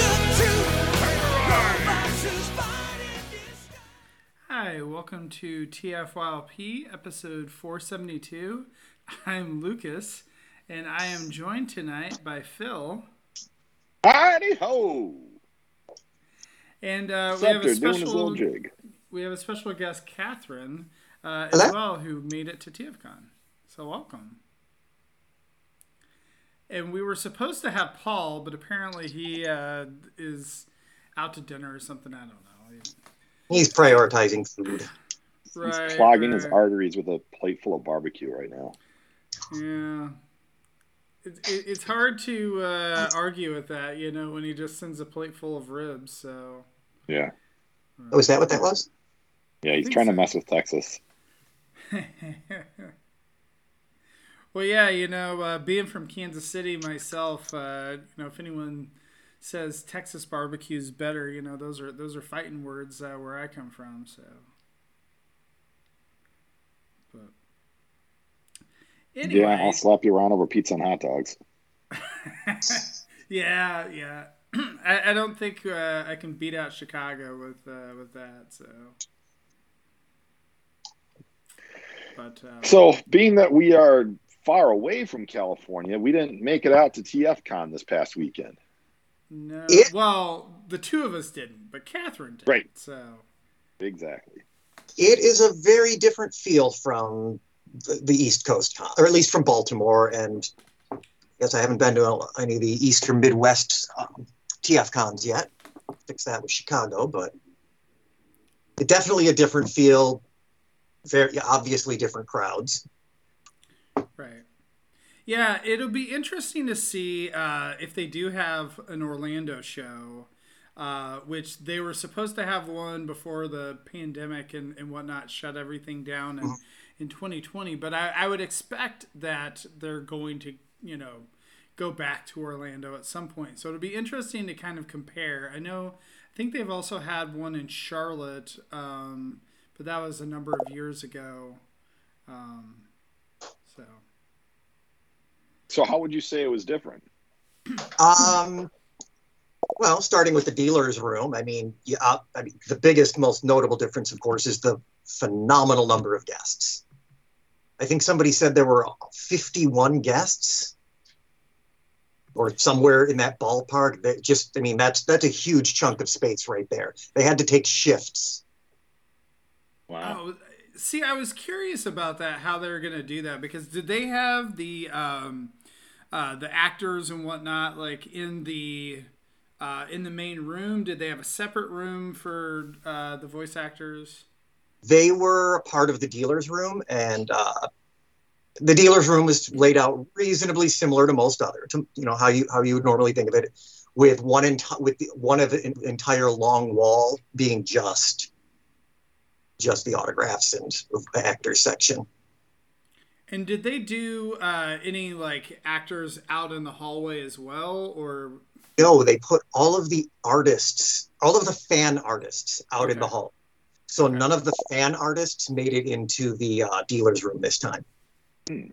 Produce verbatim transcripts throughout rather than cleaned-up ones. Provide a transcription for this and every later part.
of truth, terrorize! Hi, welcome to T F Y L P, episode four seventy-two. I'm Lucas, and I am joined tonight by Phil. Howdy ho! And uh, we have a special we have a special guest, Catherine. Uh, as well, who made it to TFCon. So welcome. And we were supposed to have Paul, but apparently he uh, is out to dinner or something. I don't know. He's prioritizing food. Right, He's clogging right. his arteries with a plate full of barbecue right now. Yeah. It, it, it's hard to uh, argue with that, you know, when he just sends a plate full of ribs. So. Yeah. Right. Oh, is that what that was? Yeah, he's trying so. to mess with Texas. Well, yeah, you know, uh, being from Kansas City myself, uh, you know, if anyone says Texas barbecue's better, you know, those are those are fighting words uh, where I come from. So, but anyway, yeah, I'll slap you around over pizza and hot dogs. yeah, yeah, I, I don't think uh, I can beat out Chicago with uh, with that. So. But, uh, so, being that we are far away from California, we didn't make it out to TFCon this past weekend. No, it, well, the two of us didn't, but Catherine did. Right. So, exactly. It is a very different feel from the, the East Coast, or at least from Baltimore. And I guess I haven't been to any of the East or Midwest um, TFCons yet. Fix that with Chicago, but definitely a different feel. Very obviously different crowds. Right. Yeah, it'll be interesting to see uh, if they do have an Orlando show, uh, which they were supposed to have one before the pandemic and, and whatnot shut everything down in, mm-hmm. in twenty twenty. But I, I would expect that they're going to, you know, go back to Orlando at some point. So it'll be interesting to kind of compare. I know, I think they've also had one in Charlotte, um, but that was a number of years ago. Um, so. so how would you say it was different? Um, well, starting with the dealer's room, I mean, yeah, I mean, the biggest, most notable difference, of course, is the phenomenal number of guests. I think somebody said there were fifty-one guests or somewhere in that ballpark. That just, I mean, that's that's a huge chunk of space right there. They had to take shifts. Wow. Oh, see, I was curious about that, how they were going to do that, because did they have the um, uh, the actors and whatnot like in the uh, in the main room? Did they have a separate room for uh, the voice actors? They were a part of the dealer's room, and uh, the dealer's room was laid out reasonably similar to most other, to, you know, how you how you would normally think of it, with one enti- with the, one of the entire long wall being just. just the autographs and the actors section. And did they do uh, any like actors out in the hallway as well, or? No, they put all of the artists, all of the fan artists out okay. in the hall. So okay. none of the fan artists made it into the uh, dealer's room this time. Hmm.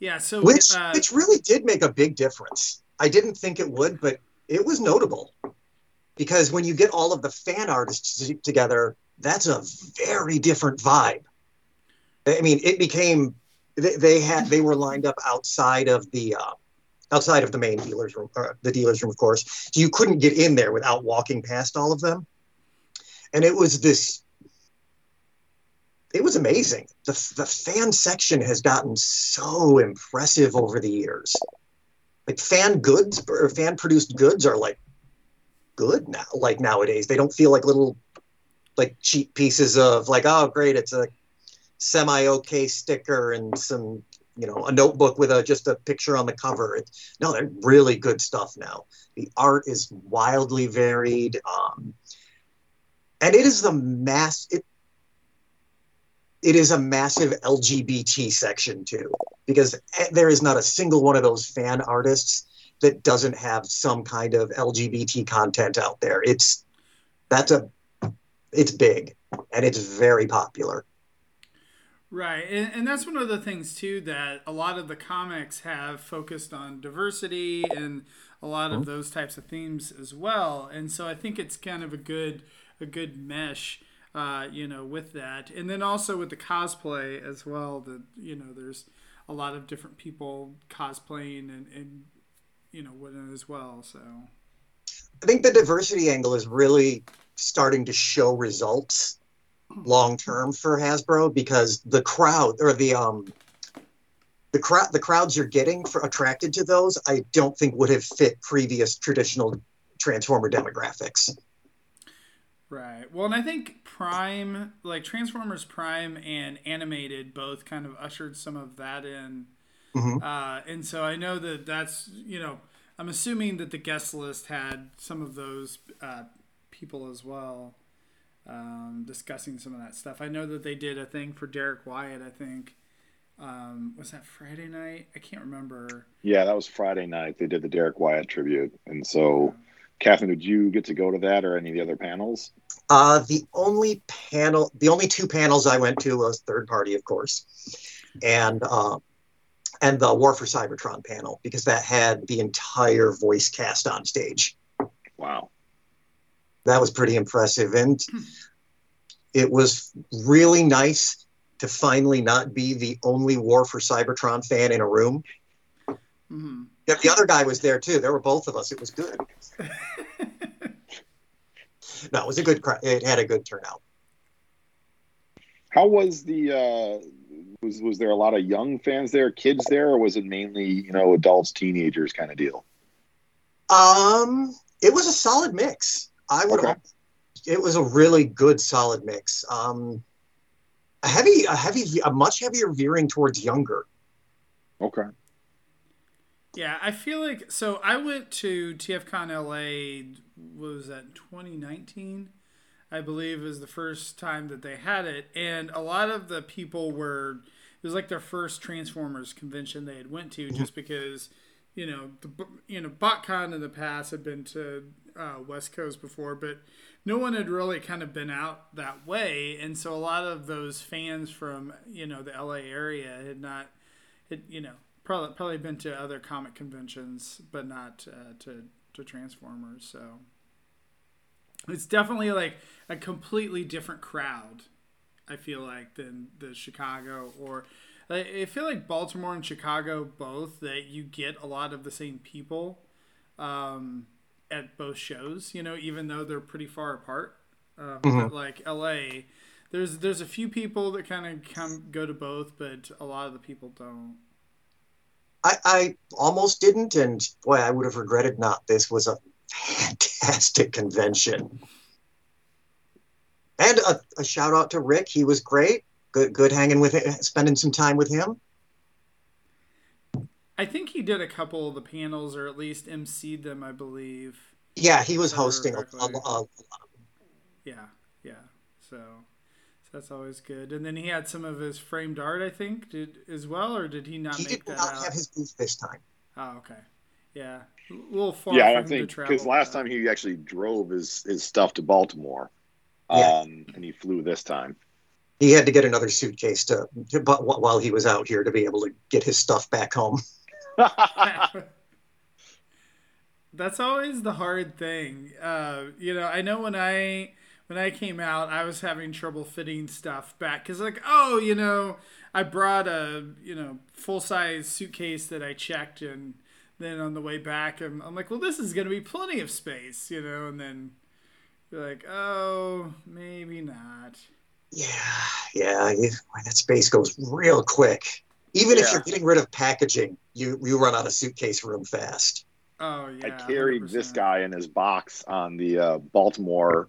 Yeah. So which, uh, which really did make a big difference. I didn't think it would, but it was notable because when you get all of the fan artists t- together, that's a very different vibe. I mean, it became they, they had they were lined up outside of the uh, outside of the main dealer's room, uh, the dealer's room, of course. So you couldn't get in there without walking past all of them, and it was this it was amazing. The the fan section has gotten so impressive over the years. Like fan goods or fan produced goods are like good now. Like nowadays, they don't feel like little like cheap pieces of like, oh great, it's a semi okay sticker and some, you know, a notebook with a just a picture on the cover. It, no, they're really good stuff now. The art is wildly varied, um, and it is the mass. It, It is a massive L G B T section, too, because there is not a single one of those fan artists that doesn't have some kind of L G B T content out there. It's that's a it's big and it's very popular. Right. And, and that's one of the things, too, that a lot of the comics have focused on diversity and a lot of those types of themes as well. And so I think it's kind of a good a good mesh. Uh, you know, with that, and then also with the cosplay as well. That, you know, there's a lot of different people cosplaying and, and you know, whatnot as well. So, I think the diversity angle is really starting to show results long term for Hasbro, because the crowd or the um the crowd the crowds you're getting for, attracted to those, I don't think would have fit previous traditional Transformer demographics. Right. Well, and I think Prime, like Transformers Prime and Animated, both kind of ushered some of that in. Mm-hmm. Uh, and so I know that that's, you know, I'm assuming that the guest list had some of those uh, people as well, um, discussing some of that stuff. I know that they did a thing for Derek Wyatt, I think. Um, was that Friday night? I can't remember. Yeah, that was Friday night. They did the Derek Wyatt tribute. And so... Yeah. Catherine, did you get to go to that or any of the other panels? Uh, the only panel, the only two panels I went to was Third Party, of course, and uh, and the War for Cybertron panel, because that had the entire voice cast on stage. Wow. That was pretty impressive. And it was really nice to finally not be the only War for Cybertron fan in a room. Mm-hmm. Yeah, the other guy was there too. There were both of us. It was good. No, it was a good. It had a good turnout. How was the? Uh, was was there a lot of young fans there, kids there, or was it mainly, you know, adults, teenagers kind of deal? Um, it was a solid mix. I would. Okay. It was a really good, solid mix. Um, a heavy, a heavy, a much heavier veering towards younger. Okay. Yeah, I feel like, so I went to TFCon L A, what was that, twenty nineteen? I believe was the first time that they had it. And a lot of the people were, it was like their first Transformers convention they had went to, just because, you know, the, you know, BotCon in the past had been to uh, West Coast before, but no one had really kind of been out that way. And so a lot of those fans from, you know, the L A area had not, had, you know, Probably, probably been to other comic conventions, but not uh, to to Transformers. So it's definitely like a completely different crowd, I feel like, than the Chicago, or I feel like Baltimore and Chicago both, that you get a lot of the same people um, at both shows. You know, even though they're pretty far apart. Uh, mm-hmm. But like L A, there's there's a few people that kind of come go to both, but a lot of the people don't. I, I almost didn't, and boy, I would have regretted not. This was a fantastic convention. And a, a shout out to Rick. He was great. Good, good hanging with him, spending some time with him. I think he did a couple of the panels, or at least emceed them, I believe. Yeah, he was hosting a, a, a lot of them. Yeah, yeah. So... That's always good. And then he had some of his framed art, I think, did as well, or did he not he make that out? He did not have his booth this time. Oh, okay. Yeah. A little far yeah, from I think, because last time he actually drove his, his stuff to Baltimore, um, yeah. and he flew this time. He had to get another suitcase to, to but while he was out here to be able to get his stuff back home. That's always the hard thing. Uh, you know, I know when I... When I came out, I was having trouble fitting stuff back, because like, oh, you know, I brought a, you know, full-size suitcase that I checked, and then on the way back, I'm, I'm like, well, this is going to be plenty of space, you know, and then you're like, oh, maybe not. Yeah, yeah. If, that space goes real quick. Even yeah. if you're getting rid of packaging, you, you run out of suitcase room fast. Oh yeah. I carried one hundred percent this guy in his box on the uh, Baltimore,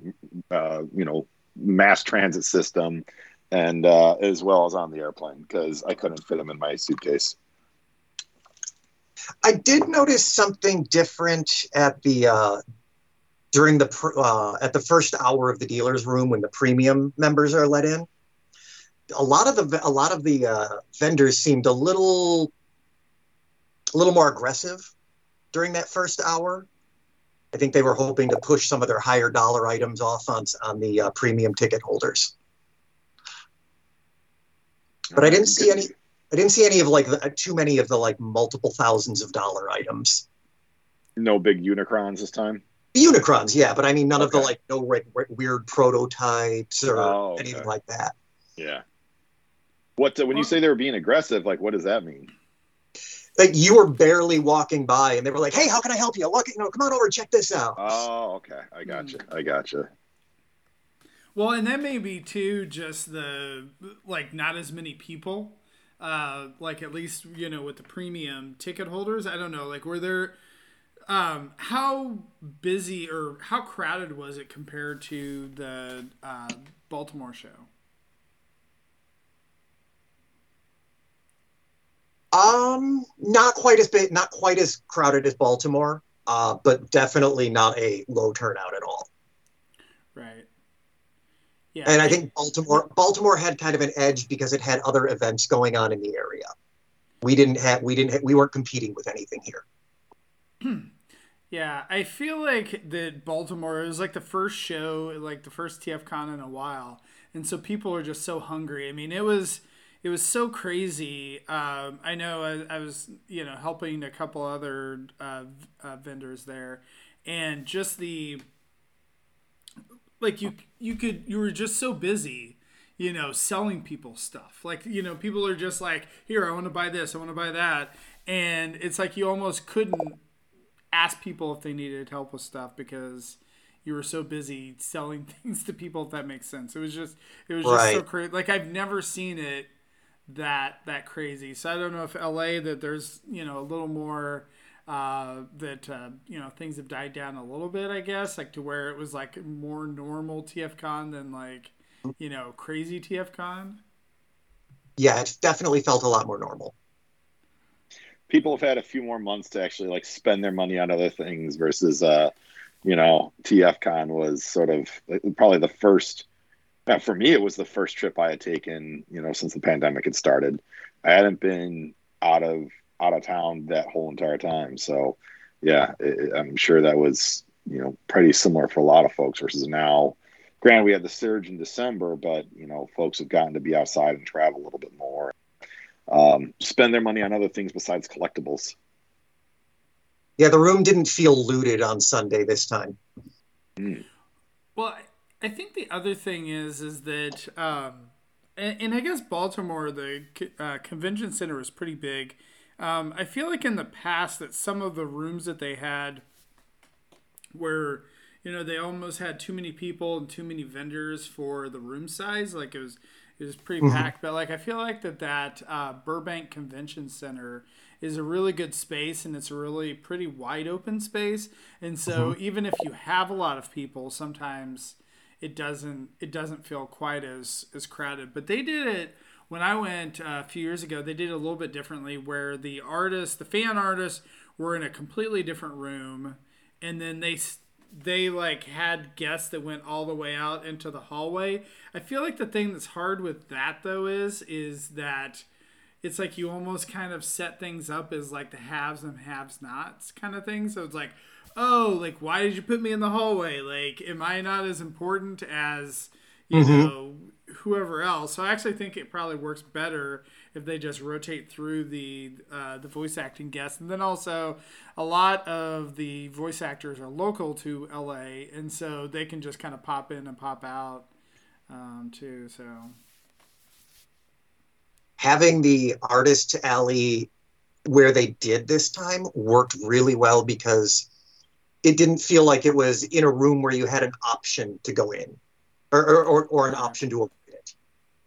uh, you know, mass transit system, and uh, as well as on the airplane because I couldn't fit him in my suitcase. I did notice something different at the uh, during the pr- uh, at the first hour of the dealer's room when the premium members are let in. A lot of the a lot of the uh, vendors seemed a little a little more aggressive during that first hour. I think they were hoping to push some of their higher dollar items off on on the uh, premium ticket holders. But I didn't see any. I didn't see any of like the, too many of the like multiple thousands of dollar items. No big Unicrons this time? Unicrons, yeah, but I mean none okay. of the like no re- re- weird prototypes or oh, okay. anything like that. Yeah. What uh, when you say they were being aggressive, like what does that mean? Like you were barely walking by and they were like, "Hey, how can I help you? Look, you know, come on over, check this out." Oh, okay. I gotcha. Mm. I gotcha. Well, and that may be too just the like not as many people. Uh, like at least, you know, with the premium ticket holders, I don't know, like were there, um, how busy or how crowded was it compared to the uh, Baltimore show? Um, not quite as big, not quite as crowded as Baltimore, uh, but definitely not a low turnout at all. Right. Yeah, and I think Baltimore Baltimore had kind of an edge because it had other events going on in the area. We didn't have we didn't have, we weren't competing with anything here. Yeah, I feel like that Baltimore it was like the first show, like the first TFCon in a while, and so people are just so hungry. I mean, it was it was so crazy. Um, I know I, I was you know helping a couple other uh, uh, vendors there, and just the. Like you, you could, you were just so busy, you know, selling people stuff. Like, you know, people are just like, here, I want to buy this. I want to buy that. And it's like, you almost couldn't ask people if they needed help with stuff because you were so busy selling things to people, if that makes sense. It was just, it was right. just so crazy. Like I've never seen it that, that crazy. So I don't know if L A that there's, you know, a little more, Uh, that, uh, you know, things have died down a little bit, I guess, like to where it was like more normal TFCon than like, you know, crazy TFCon. Yeah, it definitely felt a lot more normal. People have had a few more months to actually like spend their money on other things versus, uh, you know, TFCon was sort of probably the first, for me, it was the first trip I had taken, you know, since the pandemic had started. I hadn't been out of out of town that whole entire time. So yeah, it, I'm sure that was, you know, pretty similar for a lot of folks versus now. Granted, we had the surge in December, but you know, folks have gotten to be outside and travel a little bit more, um, spend their money on other things besides collectibles. Yeah. The room didn't feel looted on Sunday this time. Mm. Well, I think the other thing is, is that, um, and, and I guess Baltimore, the uh, convention center was pretty big. Um, I feel like in the past that some of the rooms that they had were, you know, they almost had too many people and too many vendors for the room size. Like it was, it was pretty mm-hmm. packed. But like I feel like that that uh, Burbank Convention Center is a really good space and it's a really pretty wide open space. And so mm-hmm. even if you have a lot of people, sometimes it doesn't it doesn't feel quite as as crowded. But they did it. When I went uh, a few years ago, they did it a little bit differently where the artists, the fan artists were in a completely different room. And then they, they like had guests that went all the way out into the hallway. I feel like the thing that's hard with that though is, is that it's like you almost kind of set things up as like the haves and haves nots kind of thing. So it's like, oh, like, why did you put me in the hallway? Like, am I not as important as, you mm-hmm. know, whoever else. So I actually think it probably works better if they just rotate through the uh, the voice acting guests. And then also a lot of the voice actors are local to L A. And so they can just kind of pop in and pop out um, too. So having the artist alley where they did this time worked really well because it didn't feel like it was in a room where you had an option to go in. Or, or or an option to avoid it.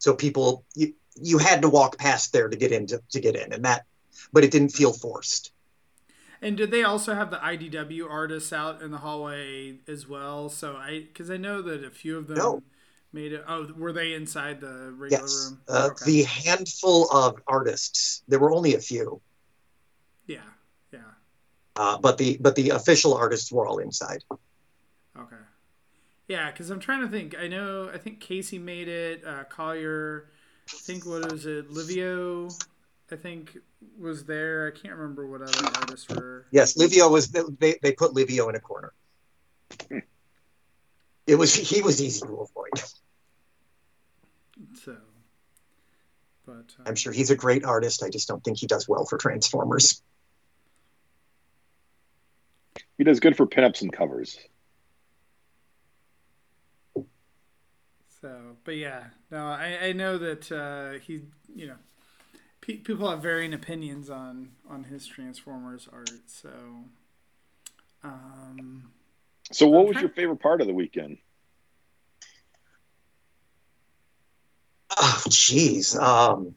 So people, you, you had to walk past there to get in, to, to get in, and that, but it didn't feel forced. And did they also have the I D W artists out in the hallway as well? So I, because I know that a few of them no. made it. Oh, were they inside the regular yes. room? Uh, okay. The handful of artists, there were only a few. Yeah, yeah. Uh, but the but the official artists were all inside. Okay. Yeah, because I'm trying to think. I know. I think Casey made it. Uh, Collier. I think what was it? Livio. I think was there. I can't remember what other artists were. Yes, Livio was. They they put Livio in a corner. It was he was easy to avoid. So, but um, I'm sure he's a great artist. I just don't think he does well for Transformers. He does good for pinups and covers. So, but yeah, no, I, I know that uh, he, you know, pe- people have varying opinions on, on his Transformers art. So, um, so what was your favorite part of the weekend? Oh, geez, um,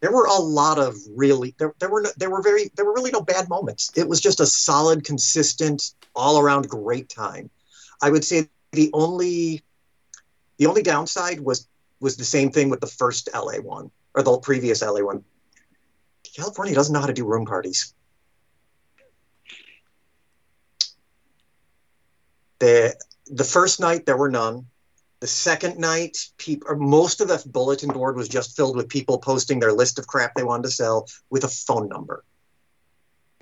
there were a lot of really there. There were no, there were very there were really no bad moments. It was just a solid, consistent, all around great time. I would say. The only, the only downside was was the same thing with the first L A one or the previous L A one. California doesn't know how to do room parties. The the first night there were none. The second night, people, or most of the bulletin board was just filled with people posting their list of crap they wanted to sell with a phone number.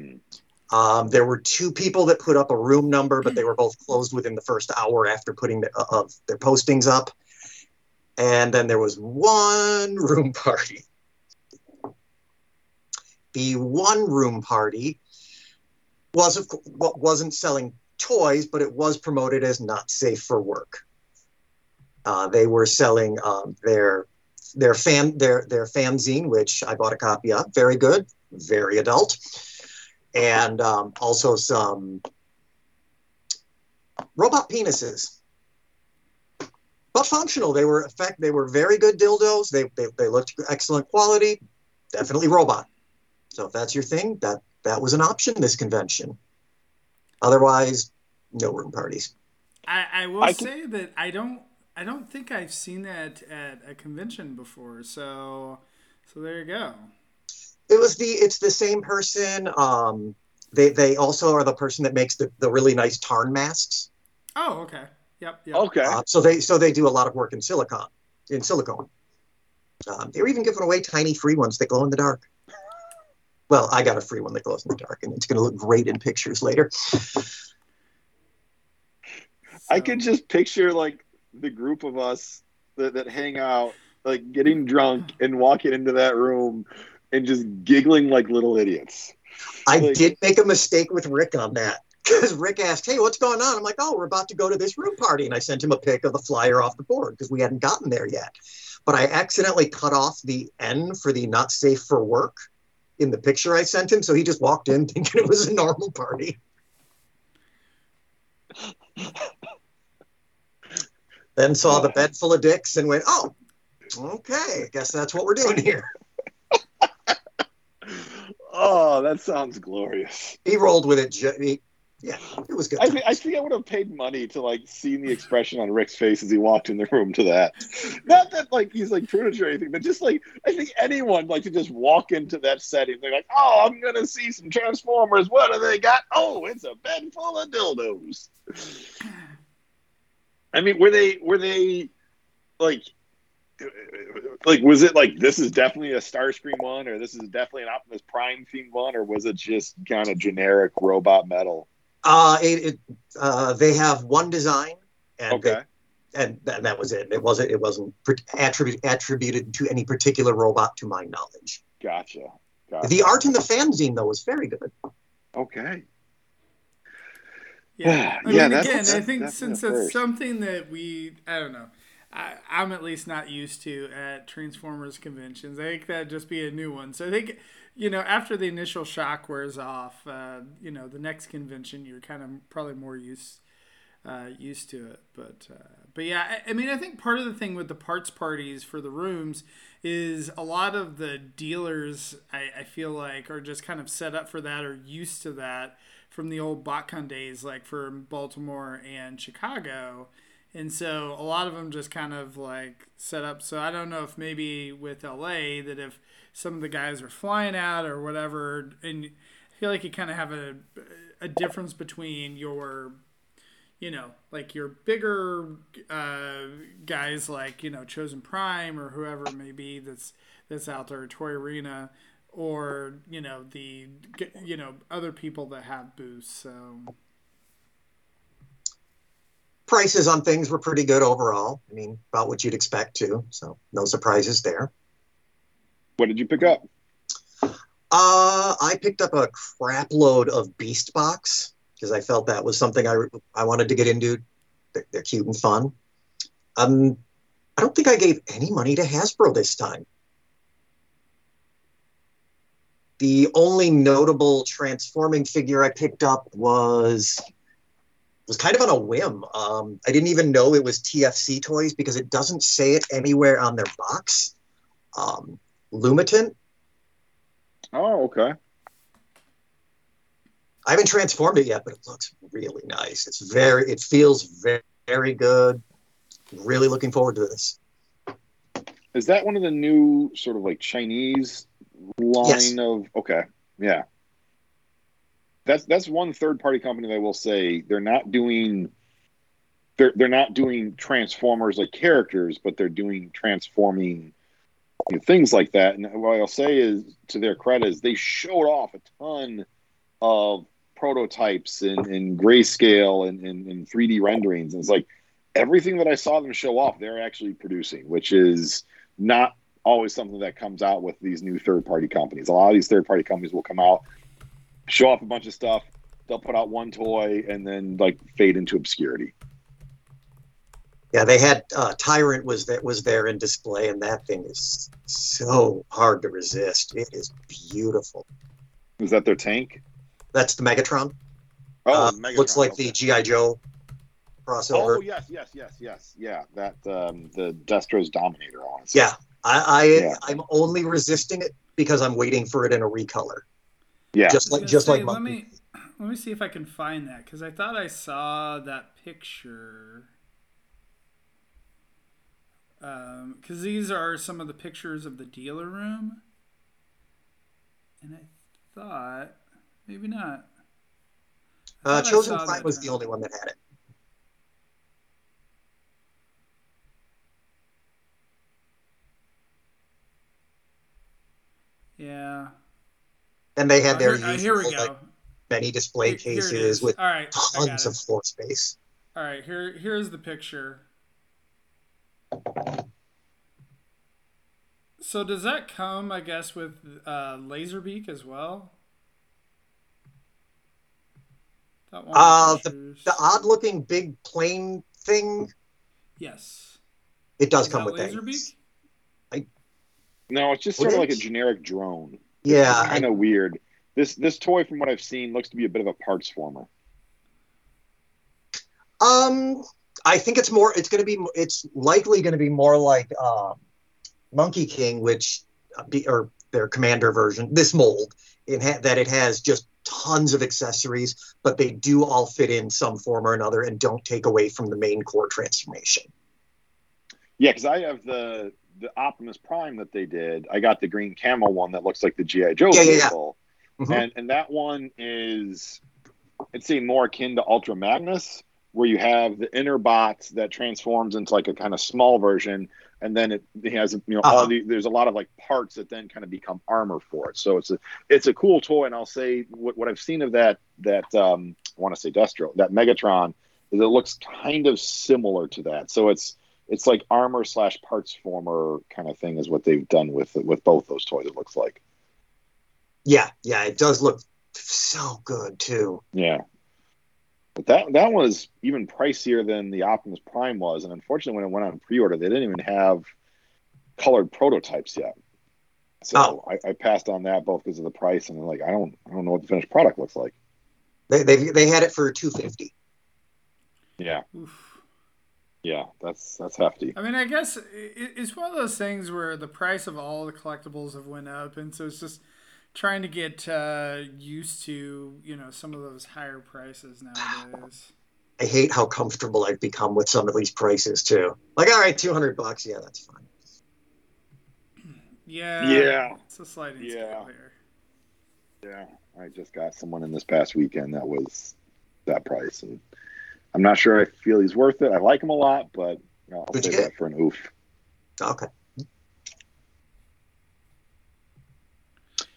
Mm. Um, there were two people that put up a room number, but they were both closed within the first hour after putting the, uh, of their postings up. And then there was one room party. The one room party was of, wasn't selling toys, but it was promoted as not safe for work. Uh, they were selling um, their their fan their their fanzine, which I bought a copy of. Very good, very adult. And um, also some robot penises, but functional. They were effect. They were very good dildos. They, they they looked excellent quality. Definitely robot. So if that's your thing, that that was an option this convention. Otherwise, no room parties. I, I will I can- say that I don't I don't think I've seen that at a convention before. So so there you go. It was the, it's the same person. Um, they they also are the person that makes the, the really nice Tarn masks. Oh, okay. Yep. yep. Okay. Uh, so they so they do a lot of work in silicone. In silicone. Um, they were even giving away tiny free ones that glow in the dark. Well, I got a free one that glows in the dark, and it's going to look great in pictures later. So. I could just picture like the group of us that, that hang out, like getting drunk and walking into that room. And just giggling like little idiots. I like, did make a mistake with Rick on that. Because Rick asked, hey, what's going on? I'm like, oh, we're about to go to this room party. And I sent him a pic of the flyer off the board because we hadn't gotten there yet. But I accidentally cut off the N for the not safe for work in the picture I sent him. So he just walked in thinking it was a normal party. Then saw the bed full of dicks and went, oh, okay. I guess that's what we're doing here. Oh, that sounds glorious. He rolled with it. He, yeah, it was good. I think, I think I would have paid money to, like, see the expression on Rick's face as he walked in the room to that. Not that, like, he's, like, prudish or anything, but just, like, I think anyone, like, to just walk into that setting. They're like, oh, I'm going to see some Transformers. What do they got? Oh, it's a bed full of dildos. I mean, were they, were they, like... Like, was it like, this is definitely a Starscream one, or this is definitely an Optimus Prime themed one, or was it just kind of generic robot metal? Uh, it, it, uh, they have one design, and okay. they, and th- that was it. It wasn't it wasn't attribute, attributed to any particular robot, to my knowledge. Gotcha. gotcha. The art in the fanzine though was very good. Okay. Yeah. I yeah, mean, that's, again, that's, I think that's since that's something that we, I don't know. I, I'm at least not used to at Transformers conventions. I think that'd just be a new one. So I think, you know, after the initial shock wears off, uh, you know, the next convention, you're kind of probably more used uh, used to it. But uh, but yeah, I, I mean, I think part of the thing with the parts parties for the rooms is a lot of the dealers, I, I feel like, are just kind of set up for that or used to that from the old BotCon days, like for Baltimore and Chicago. And so a lot of them just kind of like set up. So I don't know if maybe with L A that if some of the guys are flying out or whatever, and I feel like you kind of have a, a difference between your, you know, like your bigger uh, guys like, you know, Chosen Prime or whoever it may be that's, that's out there, Toy Arena, or, you know, the, you know, other people that have booths. So prices on things were pretty good overall. I mean, about what you'd expect too. So no surprises there. What did you pick up? Uh, I picked up a crap load of Beast Box because I felt that was something I, I wanted to get into. They're, they're cute and fun. Um, I don't think I gave any money to Hasbro this time. The only notable transforming figure I picked up was... was kind of on a whim. Um, I didn't even know it was T F C Toys because it doesn't say it anywhere on their box. Um, Lumitant. Oh, okay. I haven't transformed it yet, but it looks really nice. It's very, it feels very, very good. Really looking forward to this. Is that one of the new sort of like Chinese line yes. of, okay. Yeah. That's that's one third party company that I will say they're not doing they're they're not doing Transformers like characters, but they're doing transforming, you know, things like that. And what I'll say is, to their credit, is they showed off a ton of prototypes and, and grayscale and, and, and three D renderings. And it's like everything that I saw them show off, they're actually producing, which is not always something that comes out with these new third party companies. A lot of these third party companies will come out, show off a bunch of stuff, they'll put out one toy, and then like fade into obscurity. Yeah, they had uh, Tyrant was that was there in display, and that thing is so hard to resist. It is beautiful. Is that their tank? That's the Megatron. Oh, uh, Megatron. Looks like okay. The G I. Joe crossover. Oh yes, yes, yes, yes, yeah. That um, the Destro's Dominator, honestly. Yeah, I, I yeah. I'm only resisting it because I'm waiting for it in a recolor. Yeah, just like just say, like Monkey. Let me let me see if I can find that because I thought I saw that picture. Um, because these are some of the pictures of the dealer room, and I thought maybe not. I uh, Chosen Prime was the only one that had it. Yeah. And they had their uh, usual, uh, like, many display here, cases here with right, tons of floor space. All right, here here's the picture. So does that come, I guess, with uh, Laserbeak as well? That one uh, the, the odd-looking big plane thing? Yes. It does Is come that with Laserbeak? that. Laserbeak? No, it's just sort of like a generic drone. Yeah, kind of weird. This this toy, from what I've seen, looks to be a bit of a parts former. Um, I think it's more. It's going to be. It's likely going to be more like uh, Monkey King, which be, or their Commander version. This mold, it ha- that it has just tons of accessories, but they do all fit in some form or another, and don't take away from the main core transformation. Yeah, because I have the. the Optimus Prime that they did. I got the green camo one that looks like the G I. Joe yeah, vehicle. Yeah, yeah. Mm-hmm. And and that one is, I'd say, more akin to Ultra Magnus, where you have the inner bots that transforms into like a kind of small version. And then it, it has, you know, uh-huh. all the, there's a lot of like parts that then kind of become armor for it. So it's a, it's a cool toy. And I'll say what, what I've seen of that, that um, I want to say Destro, that Megatron, is it looks kind of similar to that. So it's, It's like armor slash parts former kind of thing is what they've done with with both those toys, it looks like. Yeah, yeah, it does look so good, too. Yeah. But that that was even pricier than the Optimus Prime was, and unfortunately when it went on pre-order, they didn't even have colored prototypes yet. So oh. I, I passed on that both because of the price and like I don't I don't know what the finished product looks like. They they they had it for two fifty. Yeah. Oof. Yeah, that's that's hefty. I mean, I guess it's one of those things where the price of all the collectibles have went up, and so it's just trying to get uh, used to, you know, some of those higher prices nowadays. I hate how comfortable I've become with some of these prices too. Like, all right, two hundred bucks, yeah, that's fine. Yeah, yeah, it's a sliding yeah. scale here. Yeah, I just got someone in this past weekend that was that price, and I'm not sure I feel he's worth it. I like him a lot, but I'll save that for an oof. Okay.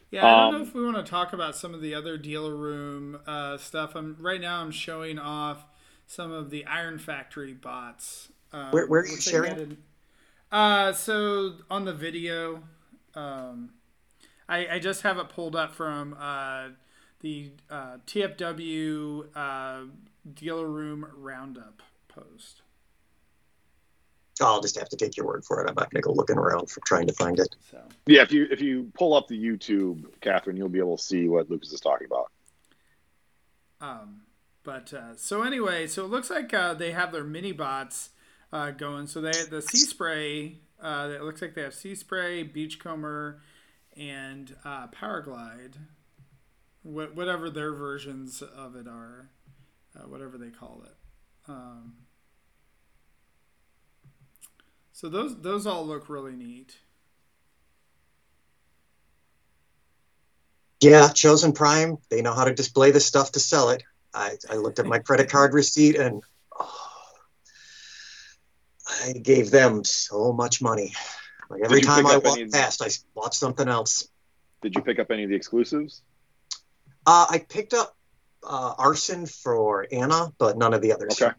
Yeah, I don't um, know if we want to talk about some of the other dealer room uh, stuff. I'm right now. I'm showing off some of the Iron Factory bots. Um, where, where are you sharing? Added, uh, so on the video, um, I, I just have it pulled up from uh, the uh, T F W uh, dealer room roundup post. I'll just have to take your word for it. I'm not going to go looking around for trying to find it. So. Yeah, if you if you pull up the YouTube, Catherine, you'll be able to see what Lucas is talking about. Um, but uh, so anyway, so it looks like uh, they have their mini bots uh, going. So they the Sea Spray. Uh, it looks like they have Sea Spray, Beachcomber, and uh, Power Glide. Wh- whatever their versions of it are, uh, whatever they call it. Um, So those those all look really neat. Yeah, Chosen Prime, they know how to display this stuff to sell it. I, I looked at my credit card receipt and oh, I gave them so much money. Like every time I walked any... past, I bought something else. Did you pick up any of the exclusives? Uh, I picked up uh, Arson for Anna, but none of the others. Okay.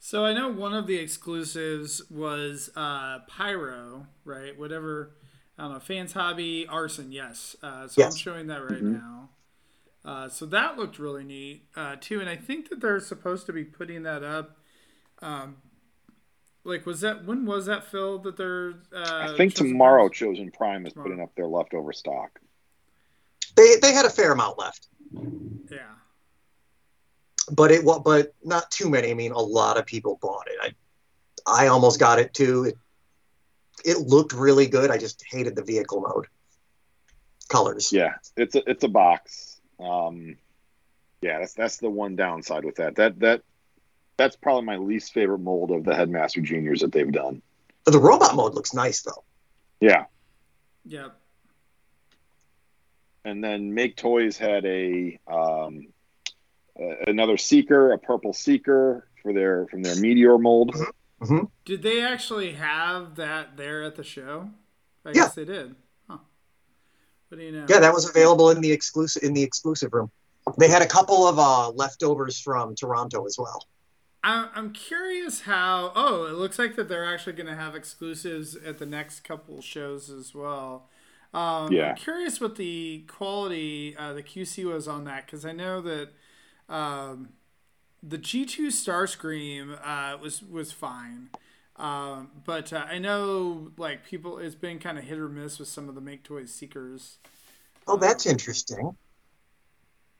So I know one of the exclusives was uh, Pyro, right? Whatever, I don't know, Fans Hobby, Arson, yes. Uh, so yes. I'm showing that right mm-hmm. now. Uh, so that looked really neat, uh, too. And I think that they're supposed to be putting that up. Um, like, was that, when was that, Phil, that they're... Uh, I think tomorrow Chosen Prime is tomorrow. putting up their leftover stock. They they had a fair amount left. Yeah. But it but not too many. I mean, a lot of people bought it. I I almost got it too. It, it looked really good. I just hated the vehicle mode colors. Yeah, it's a it's a box. Um, yeah, that's that's the one downside with that. That that that's probably my least favorite mold of the Headmaster Juniors that they've done. But the robot mode looks nice though. Yeah. Yeah. And then Make Toys had a. Um, Uh, another seeker, a purple seeker for their from their meteor mold. Mm-hmm. Did they actually have that there at the show? I yeah. guess they did. Huh. What do you know? Yeah, that was available in the exclusive in the exclusive room. They had a couple of uh, leftovers from Toronto as well. I, I'm curious how. Oh, it looks like that they're actually going to have exclusives at the next couple shows as well. Um, yeah. I'm curious what the quality, uh, the Q C was on that, because I know that. Um, the G two Starscream uh, was was fine, um, but uh, I know like people it's been kind of hit or miss with some of the Make Toys Seekers. Oh, that's um, interesting.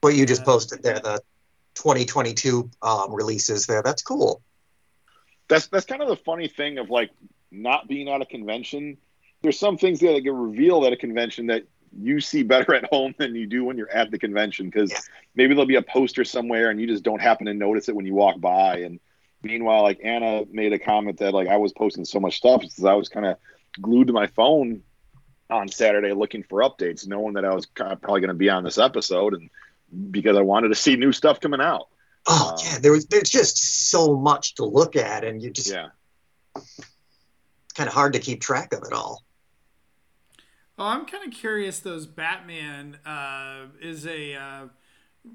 What you just uh, posted there, the twenty twenty-two um, releases there, that's cool. That's that's kind of the funny thing of like not being at a convention. There's some things there that get revealed at a convention that you see better at home than you do when you're at the convention, because yeah. maybe there'll be a poster somewhere and you just don't happen to notice it when you walk by. And meanwhile, like Anna made a comment that like I was posting so much stuff because I was kind of glued to my phone on Saturday looking for updates, knowing that I was probably going to be on this episode, and because I wanted to see new stuff coming out. Oh um, yeah, there was there's just so much to look at, and you just yeah, it's kind of hard to keep track of it all. Oh, I'm kind of curious. Those Batman uh, is a uh,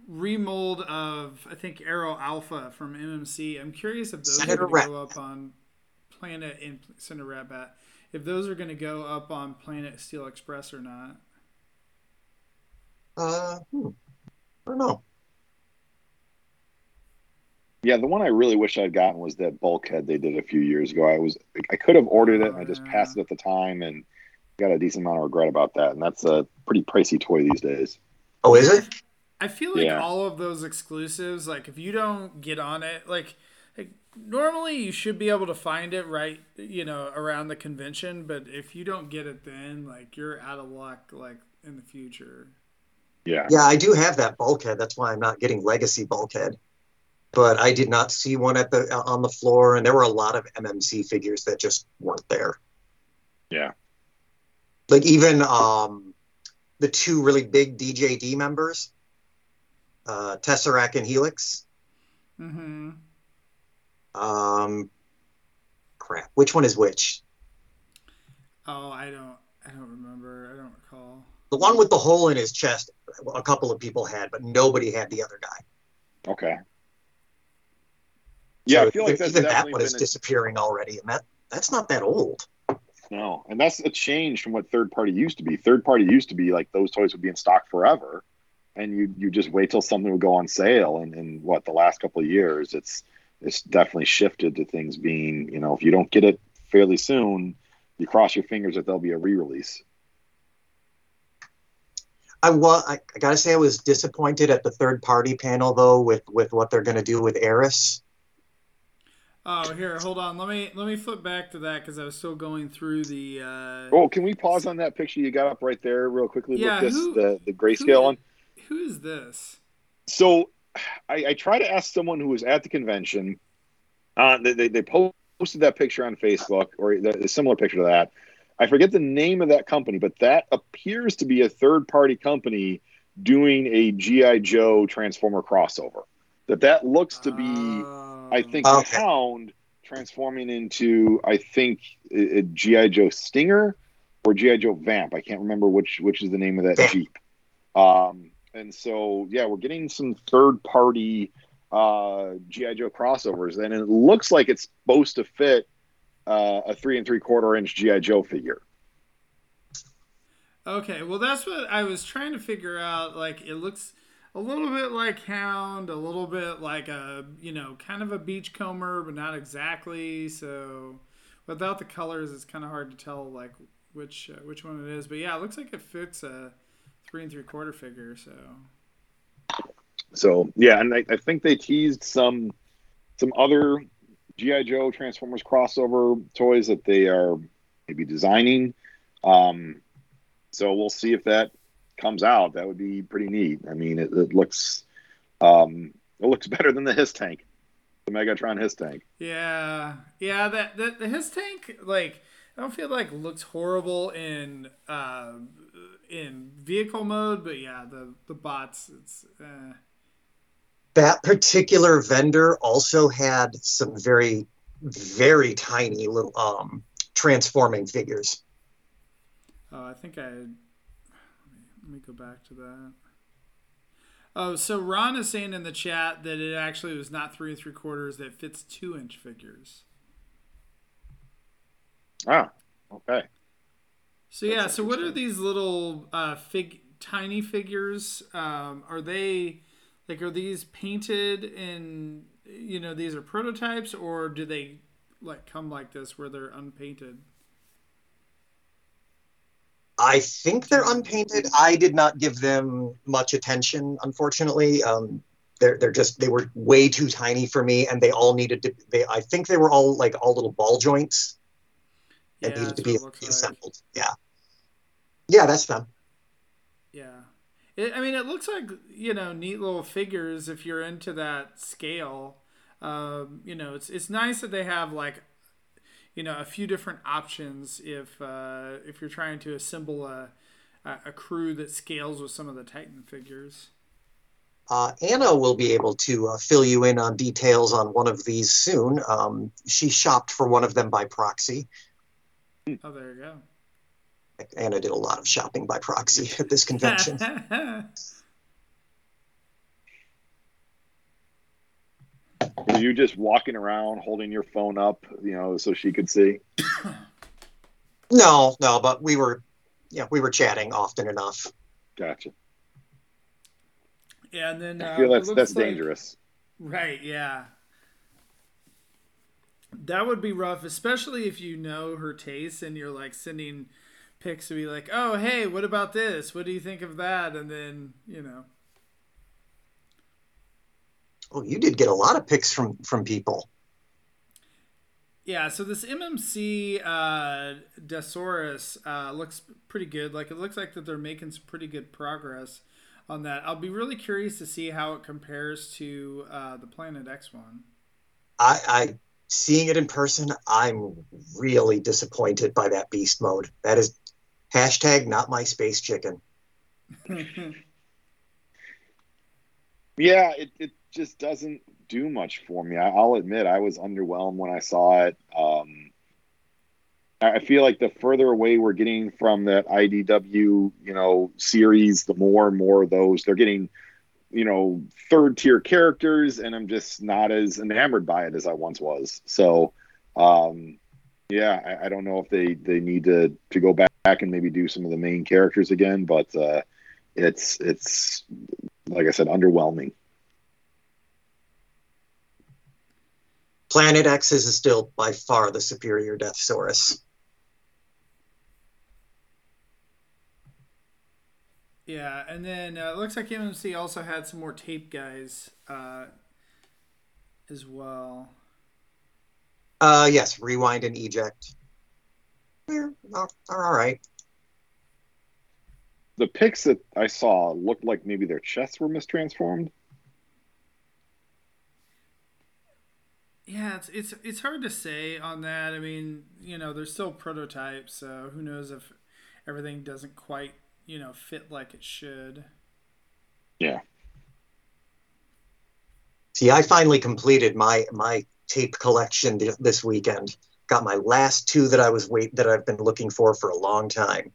remold of I think Arrow Alpha from M M C. I'm curious if those Senator are going to go up on Planet and Senator Ratbat. If those are going to go up on Planet Steel Express or not? Uh, hmm. I don't know. Yeah, the one I really wish I'd gotten was that Bulkhead they did a few years ago. I was I could have ordered it and I just passed it at the time and. Got a decent amount of regret about that, and that's a pretty pricey toy these days. Oh, is it? I feel like yeah. all of those exclusives, like if you don't get on it, like, like normally you should be able to find it right, you know, around the convention. But if you don't get it then, like, you're out of luck, like, in the future. Yeah. Yeah, I do have that Bulkhead. That's why I'm not getting Legacy Bulkhead. But I did not see one at the on the floor, and there were a lot of M M C figures that just weren't there. Yeah. Like even um, the two really big D J D members, uh, Tesseract and Helix. Mm-hmm. Um, crap. Which one is which? Oh, I don't. I don't remember. I don't recall. The one with the hole in his chest, a couple of people had, but nobody had the other guy. Okay. Yeah, so I feel like that's even that one is a... disappearing already, and that, that's not that old. No, and that's a change from what third party used to be. Third party used to be like those toys would be in stock forever, and you you just wait till something would go on sale. And in what the last couple of years, it's it's definitely shifted to things being, you know, if you don't get it fairly soon, you cross your fingers that there'll be a re-release. I was I, I gotta say I was disappointed at the third party panel though with with what they're gonna do with Eris. Oh, here, hold on. Let me let me flip back to that because I was still going through the. Uh... Oh, can we pause on that picture you got up right there real quickly? Yeah, look this, who, the the grayscale one. Who is this? So, I, I tried to ask someone who was at the convention. Uh, they, they they posted that picture on Facebook or a similar picture to that. I forget the name of that company, but that appears to be a third-party company doing a G I. Joe Transformer crossover. That that looks to be. Uh... I think okay. Hound transforming into, I think, a, a G I. Joe Stinger or G I. Joe Vamp. I can't remember which which is the name of that Jeep. Um, and so, yeah, we're getting some third-party uh, G I. Joe crossovers. And it looks like it's supposed to fit uh, a three and three-quarter inch G I. Joe figure. Okay, well, that's what I was trying to figure out. Like, it looks... a little bit like Hound, a little bit like a, you know, kind of a Beachcomber, but not exactly. So without the colors, it's kind of hard to tell, like, which uh, which one it is. But, yeah, it looks like it fits a three and three-quarter figure. So, so yeah, and I, I think they teased some some other G I. Joe Transformers crossover toys that they are maybe designing. Um, so we'll see if that comes out. That would be pretty neat. I mean, it, it looks um it looks better than the Hiss Tank, the Megatron Hiss Tank. Yeah, yeah. That, that the Hiss Tank, like, I don't feel like looks horrible in uh in vehicle mode, but yeah, the the bots. It's uh... that particular vendor also had some very very tiny little um transforming figures. Oh, I think I. Let me go back to that. Oh, so Ron is saying in the chat that it actually was not three and three quarters, that fits two inch figures. Ah, okay. So that's yeah, so what are these little uh, fig tiny figures? Um, are they like are these painted in? You know, these are prototypes, or do they like come like this where they're unpainted? I think they're unpainted. I did not give them much attention, unfortunately. Um, they're they're just they were way too tiny for me, and they all needed to. They I think they were all like all little ball joints that yeah, needed to be assembled. Like. Yeah, yeah, that's them. Yeah, it, I mean, it looks like, you know, neat little figures if you're into that scale. Um, you know, it's it's nice that they have like, you know, a few different options if uh, if you're trying to assemble a a crew that scales with some of the Titan figures. Uh, Anna will be able to uh, fill you in on details on one of these soon. Um, she shopped for one of them by proxy. Oh, there you go. Anna did a lot of shopping by proxy at this convention. Were you just walking around holding your phone up, you know, so she could see? No, no, but we were, yeah, we were chatting often enough. Gotcha. Yeah, and then uh, I feel that's that's like, dangerous. Right? Yeah. That would be rough, especially if you know her tastes and you're like sending pics to be like, "Oh, hey, what about this? What do you think of that?" And then, you know. Oh, you did get a lot of picks from, from people. Yeah, so this M M C uh, Desaurus uh, looks pretty good. Like, it looks like that they're making some pretty good progress on that. I'll be really curious to see how it compares to uh, the Planet X one. I, I seeing it in person, I'm really disappointed by that beast mode. That is hashtag not my space chicken. Yeah, it, it just doesn't do much for me. I, I'll admit I was underwhelmed when I saw it. Um, I feel like the further away we're getting from that I D W, you know, series, the more and more of those they're getting, you know, third tier characters, and I'm just not as enamored by it as I once was. So, um, yeah, I, I don't know if they, they need to, to go back and maybe do some of the main characters again, but uh, it's it's. Like I said, underwhelming. Planet X is still by far the superior Deathsaurus. Yeah, and then uh, it looks like M M C also had some more tape guys uh, as well. Uh, yes, Rewind and Eject. They're, they're all right. The pics that I saw looked like maybe their chests were mistransformed. Yeah, it's it's it's hard to say on that. I mean, you know, they're still prototypes, so who knows if everything doesn't quite, you know, fit like it should. Yeah. See, I finally completed my my tape collection this weekend. Got my last two that I was wait that I've been looking for for a long time.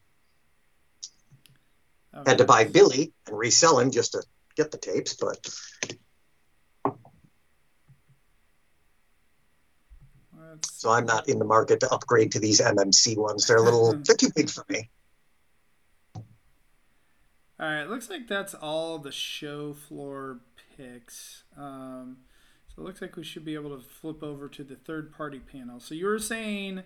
Okay. Had to buy Billy and resell him just to get the tapes, but... Let's... So I'm not in the market to upgrade to these M M C ones. They're a little... They're too big for me. All right, looks like that's all the show floor picks. Um, so it looks like we should be able to flip over to the third-party panel. So you were saying...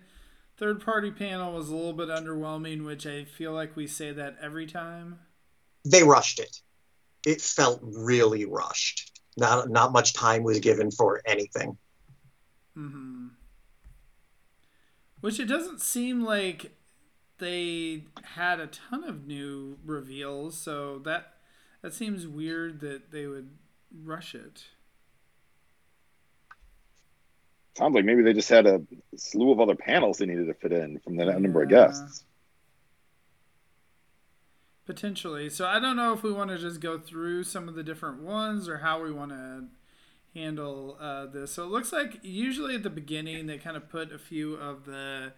Third party panel was a little bit underwhelming, which I feel like we say that every time. They rushed it. It felt really rushed. Not not much time was given for anything. Mm-hmm. Which it doesn't seem like they had a ton of new reveals, so that that seems weird that they would rush it. Sounds like maybe they just had a slew of other panels they needed to fit in from the yeah. number of guests. Potentially. So I don't know if we want to just go through some of the different ones or how we want to handle uh, this. So it looks like usually at the beginning they kind of put a few of the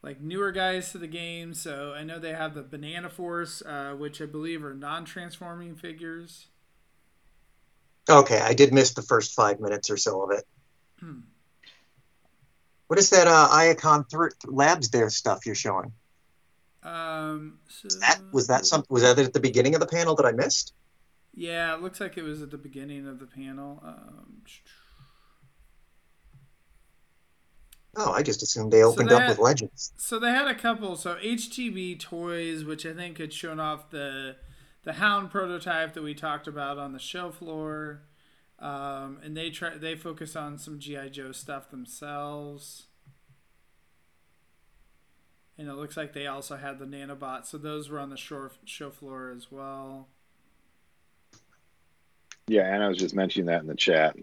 like newer guys to the game. So I know they have the Banana Force, uh, which I believe are non-transforming figures. Okay, I did miss the first five minutes or so of it. Hmm. What is that uh, Iacon th- Labs there stuff you're showing? Um, so... that, was that some, was that at the beginning of the panel that I missed? Yeah, it looks like it was at the beginning of the panel. Um... Oh, I just assumed they opened so they up had, with Legends. So they had a couple. So H T B Toys, which I think had shown off the the Hound prototype that we talked about on the show floor. Um, and they try, they focus on some G I. Joe stuff themselves. And it looks like they also had the Nanobots. So those were on the shore, show floor as well. Yeah, and I was just mentioning that in the chat.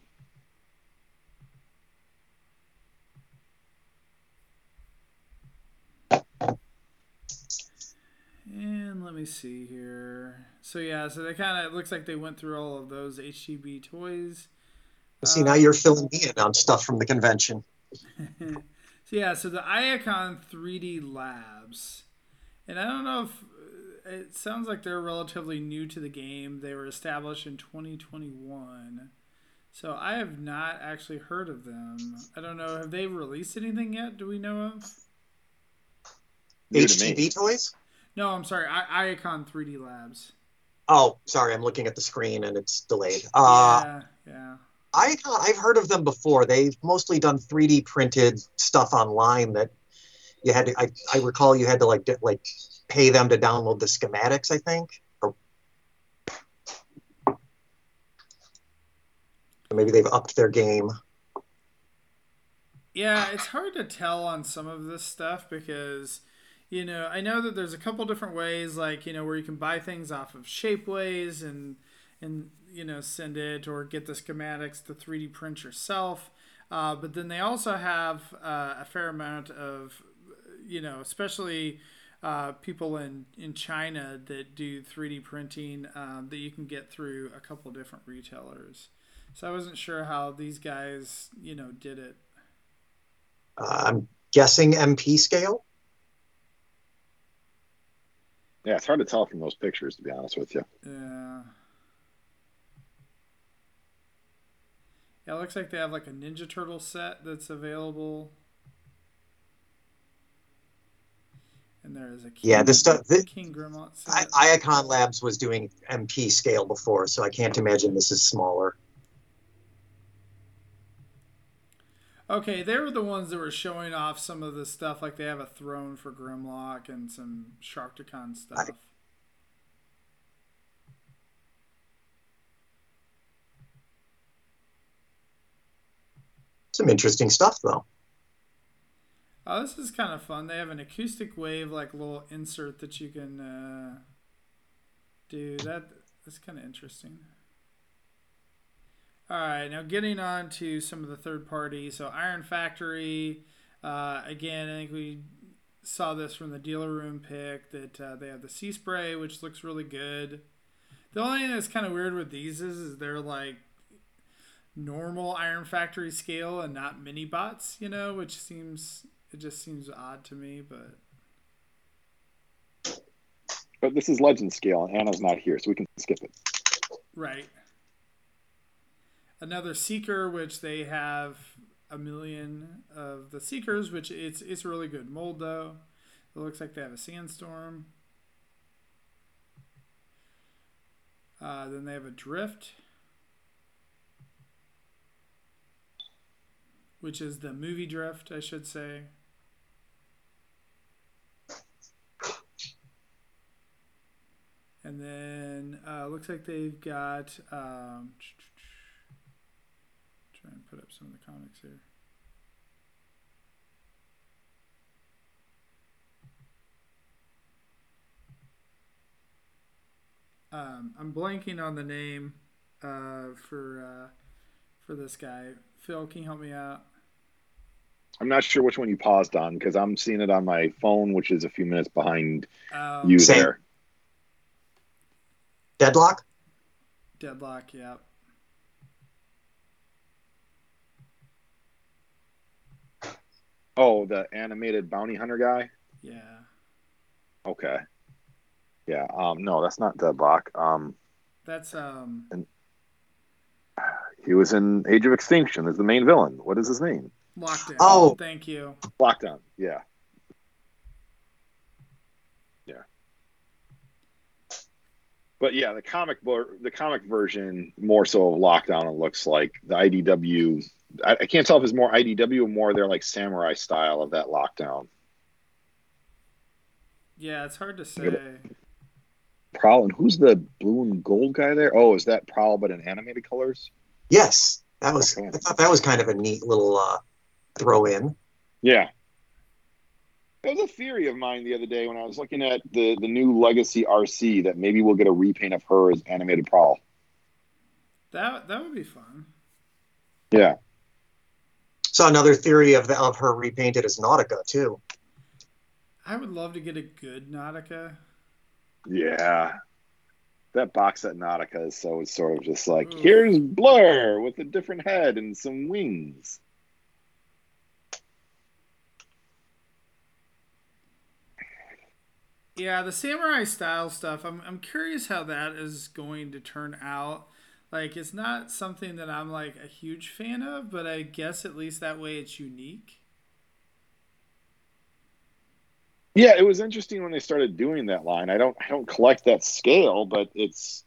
And let me see here. So, yeah, so they kind of, it looks like they went through all of those H G B toys. See, um, now you're filling me in on stuff from the convention. So, yeah, so the Iacon three D Labs. And I don't know if, it sounds like they're relatively new to the game. They were established in twenty twenty-one. So I have not actually heard of them. I don't know, have they released anything yet? Do we know of? H G B toys? No, I'm sorry. I- Iacon three D Labs. Oh, sorry. I'm looking at the screen and it's delayed. Uh, yeah, yeah. Iacon, I've heard of them before. They've mostly done three D printed stuff online that you had to. I, I recall you had to like like pay them to download the schematics. I think. Or... Maybe they've upped their game. Yeah, it's hard to tell on some of this stuff because, you know, I know that there's a couple different ways, like, you know, where you can buy things off of Shapeways and, and you know, send it or get the schematics to three D print yourself. Uh, but then they also have uh, a fair amount of, you know, especially uh, people in, in China that do three D printing um, that you can get through a couple different retailers. So I wasn't sure how these guys, you know, did it. Uh, I'm guessing M P scale. Yeah, it's hard to tell from those pictures, to be honest with you. Yeah. Yeah, it looks like they have like a Ninja Turtle set that's available. And there is a King, yeah, this stuff, this, King Grimlock set. I, Iacon Labs was doing M P scale before, so I can't imagine this is smaller. Okay, they were the ones that were showing off some of the stuff. Like they have a throne for Grimlock and some Sharkticon stuff. I... Some interesting stuff, though. Oh, this is kind of fun. They have an acoustic wave, like little insert that you can uh, do. That that's kind of interesting. All right, now getting on to some of the third party. So Iron Factory, uh, again, I think we saw this from the dealer room pick that uh, they have the Sea Spray, which looks really good. The only thing that's kind of weird with these is, is they're like normal Iron Factory scale and not mini bots, you know, which seems, it just seems odd to me, but. But this is Legend scale and Anna's not here, so we can skip it. Right. Another Seeker, which they have a million of the Seekers, which it's it's really good mold though. It looks like they have a Sandstorm. Uh, then they have a Drift, which is the movie Drift, I should say. And then uh, looks like they've got. Um, Try and put up some of the comics here. Um, I'm blanking on the name uh, for uh, for this guy. Phil, can you help me out? I'm not sure which one you paused on because I'm seeing it on my phone, which is a few minutes behind um, you same. There. Deadlock? Deadlock, yeah. Oh, the animated bounty hunter guy? Yeah. Okay. Yeah. Um, no, that's not Deadlock. Um, that's... um. And he was in Age of Extinction as the main villain. What is his name? Lockdown. Oh, thank you. Lockdown, yeah. Yeah. But yeah, the comic bo- the comic version, more so of Lockdown, it looks like the I D W... I can't tell if it's more I D W or more they're like samurai style of that Lockdown. Yeah, it's hard to say. Prowl, and who's the blue and gold guy there? Oh, is that Prowl but in animated colors? Yes, that was. I thought that was kind of a neat little uh, throw in. Yeah, there was a theory of mine the other day when I was looking at the the new Legacy R C that maybe we'll get a repaint of her as animated Prowl. That that would be fun. Yeah. So another theory of the, of her repainted as Nautica too. I would love to get a good Nautica. Yeah, that box at Nautica is so it's sort of just like Ooh. Here's Blur with a different head and some wings. Yeah, the samurai style stuff. I'm I'm curious how that is going to turn out. Like, it's not something that I'm, like, a huge fan of, but I guess at least that way it's unique. Yeah, it was interesting when they started doing that line. I don't I don't collect that scale, but it's,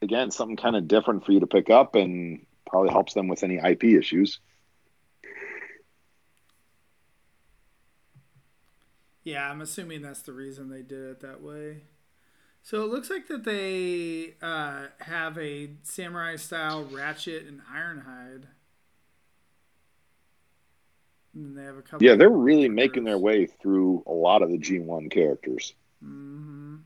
again, something kind of different for you to pick up and probably helps them with any I P issues. Yeah, I'm assuming that's the reason they did it that way. So it looks like that they uh, have a samurai-style Ratchet and Ironhide. And they have a couple. Yeah, they're really characters. Making their way through a lot of the G one characters. Mm-hmm.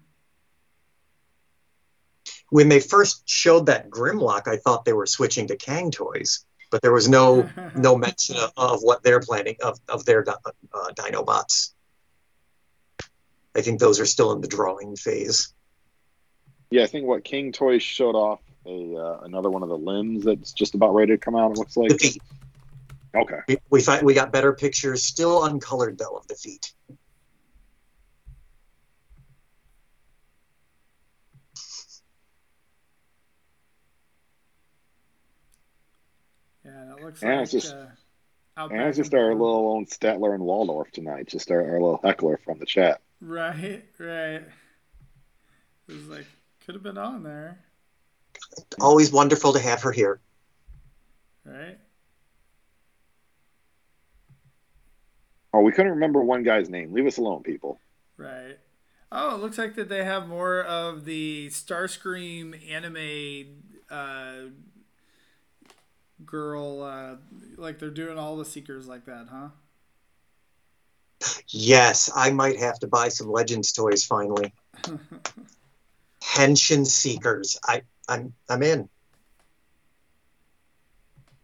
When they first showed that Grimlock, I thought they were switching to King Toys, but there was no no mention of, of what they're planning of of their uh, Dinobots. I think those are still in the drawing phase. Yeah, I think what King Toys showed off a uh, another one of the limbs that's just about ready to come out. It looks like. The feet. Okay. We we, find, we got better pictures, still uncolored though, of the feet. Yeah, that looks and like just, uh, and it's just our little own Statler and Waldorf tonight. Just our, our little heckler from the chat. Right, right. It was like, could have been on there. Always wonderful to have her here. Right. Oh, we couldn't remember one guy's name. Leave us alone, people. Right. Oh, it looks like that they have more of the Starscream anime uh, girl. Uh, like they're doing all the Seekers like that, huh? Yes, I might have to buy some Legends toys finally. Henshin Seekers, I, I'm I'm in.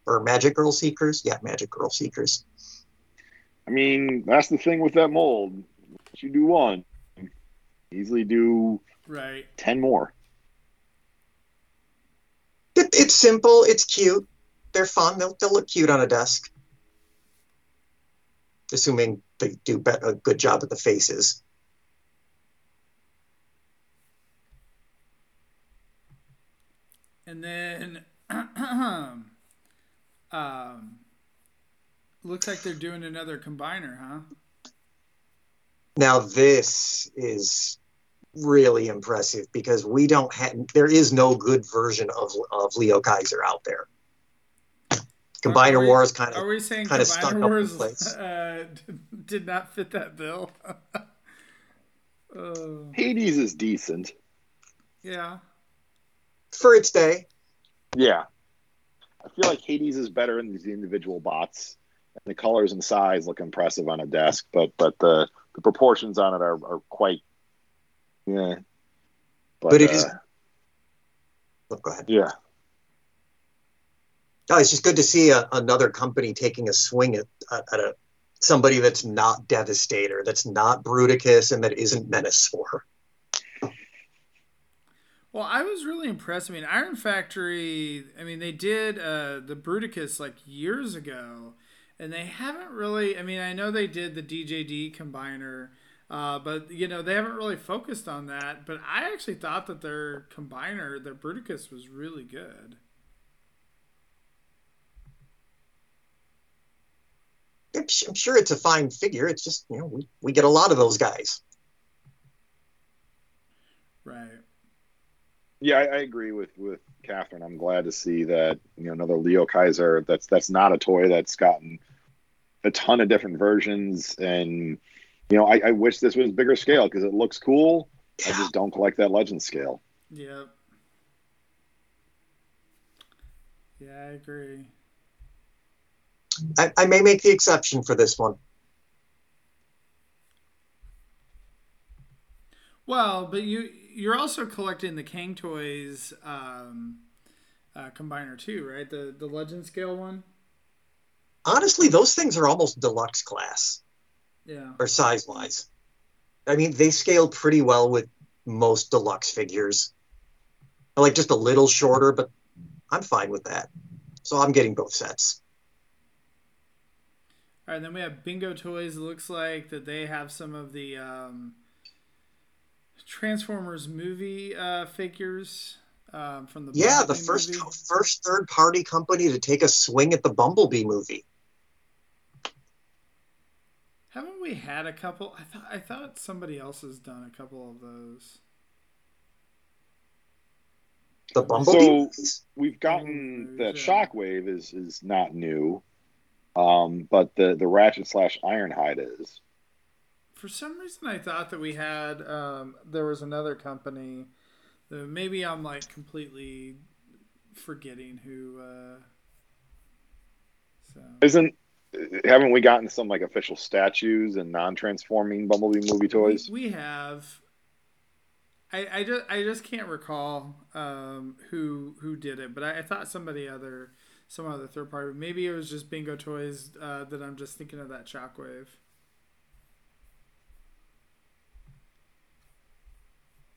Or Magic Girl Seekers, yeah, Magic Girl Seekers. I mean, that's the thing with that mold. Once you do one, you easily do right ten more. It, it's simple. It's cute. They're fun. They'll they'll look cute on a desk. Assuming they do a good job at the faces. And then, um, looks like they're doing another combiner, huh? Now this is really impressive because we don't have, there is no good version of of Leo Kaiser out there. Combiner we, Wars kind of are we saying kind Combiner of Wars place. Uh, did not fit that bill? uh, Hades is decent. Yeah. For its day. Yeah. I feel like Hades is better in these individual bots. And the colors and size look impressive on a desk, but but the, the proportions on it are, are quite, yeah. But, but it uh, is. Oh, go ahead. Yeah. Oh, it's just good to see a, another company taking a swing at, at a somebody that's not Devastator, that's not Bruticus, and that isn't Menace for. Well, I was really impressed. I mean, Iron Factory. I mean, they did uh, the Bruticus like years ago. And they haven't really, I mean, I know they did the D J D combiner, uh, but, you know, they haven't really focused on that. But I actually thought that their combiner, their Bruticus, was really good. I'm sure it's a fine figure. It's just, you know, we, we get a lot of those guys. Right. Yeah, I, I agree with, with Catherine. I'm glad to see that, you know, another Leo Kaiser, that's that's not a toy that's gotten a ton of different versions, and you know, I, I wish this was bigger scale because it looks cool. I just don't collect that Legend scale. Yeah, yeah, I agree. I, I may make the exception for this one. Well, but you you're also collecting the King Toys um, uh, combiner too, right? The the Legend scale one. Honestly, those things are almost deluxe class. Yeah. Or size wise, I mean, they scale pretty well with most deluxe figures. I like just a little shorter, but I'm fine with that. So I'm getting both sets. All right, then we have Bingo Toys. It looks like that they have some of the. Um, Transformers movie uh, figures um, from the yeah Bumblebee the first movie. first third party company to take a swing at the Bumblebee movie. Haven't we had a couple? I thought I thought somebody else has done a couple of those. The Bumblebee. So movies? We've gotten that yeah. Shockwave is is not new, um, but the the Ratchet slash Ironhide is. for some reason I thought that we had um, there was another company. That maybe I'm like completely forgetting who. Uh, so. Isn't haven't we gotten some like official statues and non-transforming Bumblebee movie toys? We, we have. I, I just I just can't recall um, who who did it, but I, I thought somebody other some other third party. Maybe it was just Bingo Toys uh, that I'm just thinking of that Shockwave.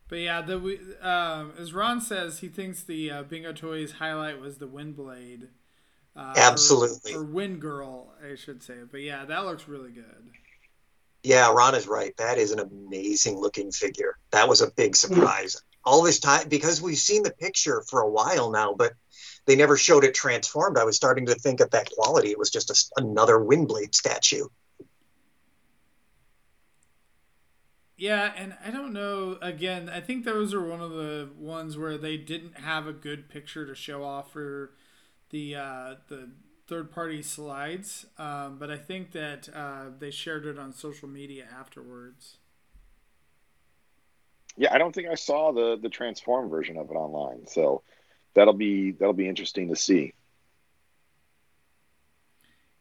But yeah, the um, as Ron says, he thinks the uh, Bingo Toys highlight was the Windblade. Uh, Absolutely. Or, or Wind Girl, I should say. But yeah, that looks really good. Yeah, Ron is right. That is an amazing looking figure. That was a big surprise. All this time, because we've seen the picture for a while now, but they never showed it transformed. I was starting to think at that quality, it was just a, another Windblade statue. Yeah, and I don't know, again, I think those are one of the ones where they didn't have a good picture to show off for the uh, the third-party slides, um, but I think that uh, they shared it on social media afterwards. Yeah, I don't think I saw the the transformed version of it online, so that'll be that'll be interesting to see.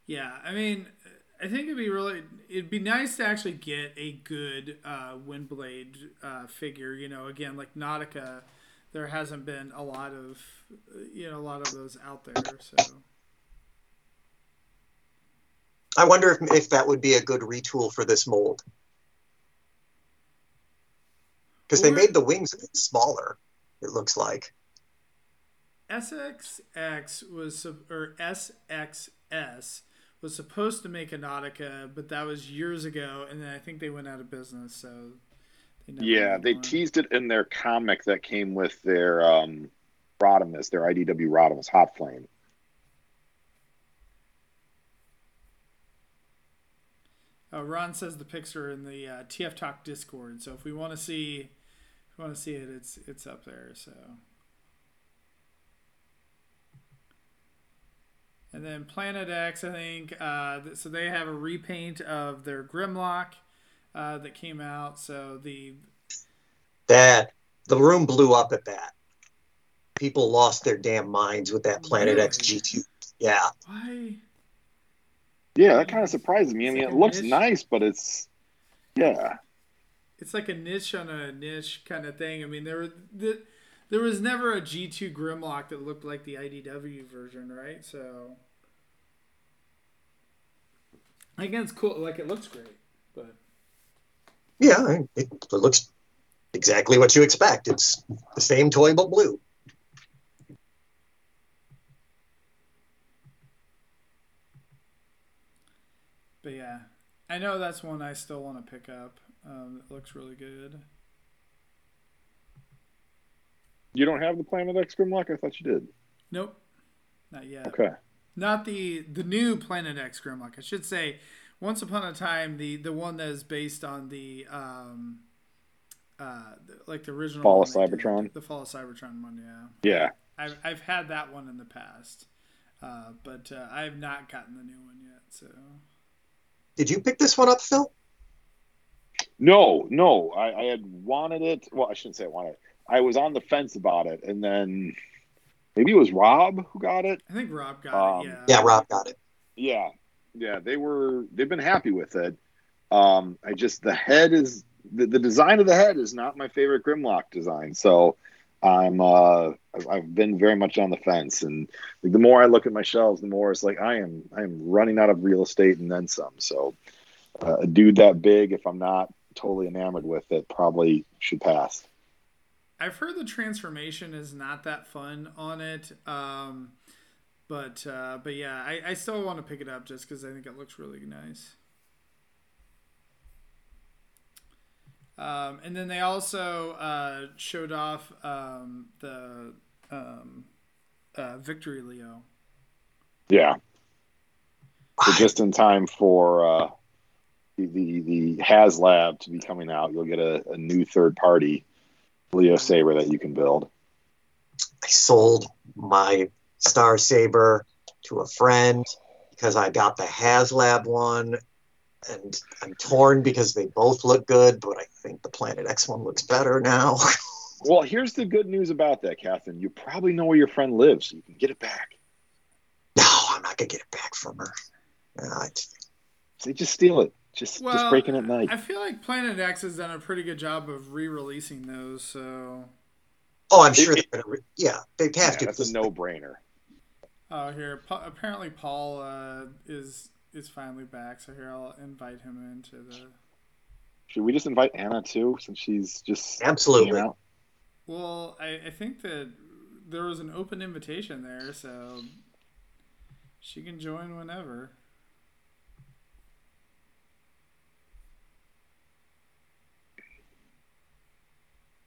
Yeah, I mean, I think it'd be really it'd be nice to actually get a good uh, Windblade uh, figure. You know, again, like Nautica, there hasn't been a lot of you know a lot of those out there, so. I wonder if if that would be a good retool for this mold. Because they made the wings a bit smaller, it looks like. S X X was, or S X S was supposed to make a Nautica, but that was years ago, and then I think they went out of business. So they never yeah, they teased it in their comic that came with their um, Rodimus, their I D W Rodimus Hot Flame. Uh, Ron says the pics are in the uh, T F Talk Discord, so if we want to see, if we want to see it, it's it's up there. So, and then Planet X, I think. Uh, th- so they have a repaint of their Grimlock uh, that came out. So the that the room blew up at that. People lost their damn minds with that Planet really? X G two. Yeah. Why? Yeah, that kind of surprises me. I mean, it looks nice, but it's, yeah. It's like a niche on a niche kind of thing. I mean, there were the, there was never a G two Grimlock that looked like the I D W version, right? So, I guess it's cool. Like, it looks great, but. Yeah, it, it looks exactly what you expect. It's the same toy, but blue. But yeah, I know that's one I still want to pick up. Um, it looks really good. You don't have the Planet X Grimlock? I thought you did. Nope, not yet. Okay. Not the the new Planet X Grimlock. I should say, once upon a time, the, the one that is based on the um, uh, like the original Fall of Cybertron. The Fall of Cybertron one, yeah. Yeah. I've I've had that one in the past, uh, but uh, I have not gotten the new one yet. So. Did you pick this one up, Phil? No, no. I, I had wanted it. Well, I shouldn't say I wanted it. I was on the fence about it, and then maybe it was Rob who got it. I think Rob got um, it, yeah. Yeah, Rob got it. Yeah, yeah. They were, they've been happy with it. Um, I just, the head is, the, the design of the head is not my favorite Grimlock design, so I'm, uh, I've been very much on the fence, and the more I look at my shelves, the more it's like I am, I am running out of real estate and then some. So, uh, a dude that big, if I'm not totally enamored with it, probably should pass. I've heard the transformation is not that fun on it, um, but uh, but yeah, I, I still want to pick it up just because I think it looks really nice. Um, and then they also uh, showed off um, the um, uh, Victory Leo. Yeah. So just in time for uh, the, the the HasLab to be coming out, you'll get a, a new third-party Leo Saber that you can build. I sold my Star Saber to a friend because I got the HasLab one. and I'm torn because they both look good, but I think the Planet X one looks better now. Well, here's the good news about that, Catherine. You probably know where your friend lives, so you can get it back. No, I'm not going to get it back from her. Uh, they just steal it. Just, well, just breaking at night. I feel like Planet X has done a pretty good job of re-releasing those, so... Oh, I'm sure it, they're going to... Re- yeah, they have yeah, to. That's a no-brainer. Oh, here. Pa- apparently Paul uh, is is finally back, so here, I'll invite him into the... Should we just invite Anna, too, since she's just... Absolutely. Out? Well, I, I think that there was an open invitation there, so she can join whenever.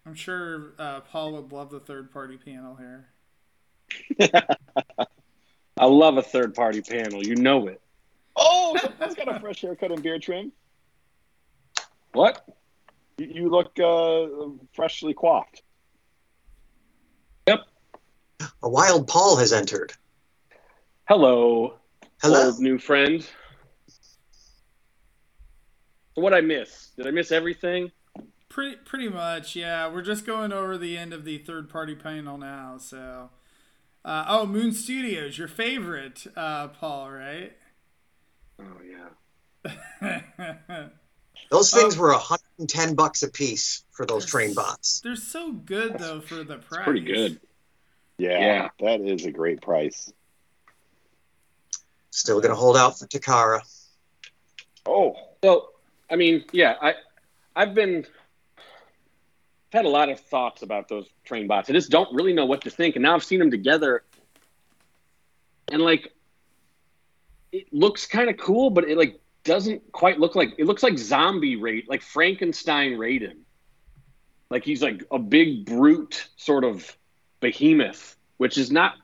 I'm sure uh, Paul would love the third-party panel here. I love a third-party panel. You know it. Oh, he's got a fresh haircut and beard trim. What? You, you look uh, freshly coiffed. Yep. A wild Paul has entered. Hello. Hello. Old new friend. So what did I miss? Did I miss everything? Pretty, pretty much, yeah. We're just going over the end of the third-party panel now. So, uh, oh, Moon Studios, your favorite, uh, Paul, right? Oh yeah. Those things oh. were one hundred ten bucks a piece for those they're, train bots. They're so good though for the price. It's pretty good. Yeah, yeah, that is a great price. Still gonna hold out for Takara. Oh, well, I mean, yeah, I, I've been. I've had a lot of thoughts about those train bots. I just don't really know what to think. And now I've seen them together. And, like, it looks kind of cool, but it, like, doesn't quite look like... It looks like zombie Raiden, like Frankenstein Raiden. Like, he's, like, a big brute sort of behemoth, which is not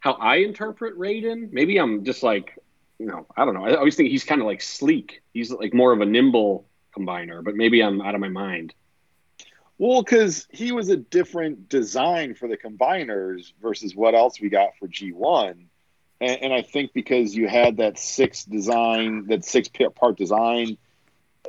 how I interpret Raiden. Maybe I'm just, like, you know, I don't know. I always think he's kind of, like, sleek. He's, like, more of a nimble combiner, but maybe I'm out of my mind. Well, because he was a different design for the combiners versus what else we got for G one. And, and I think because you had that six design, that six part design,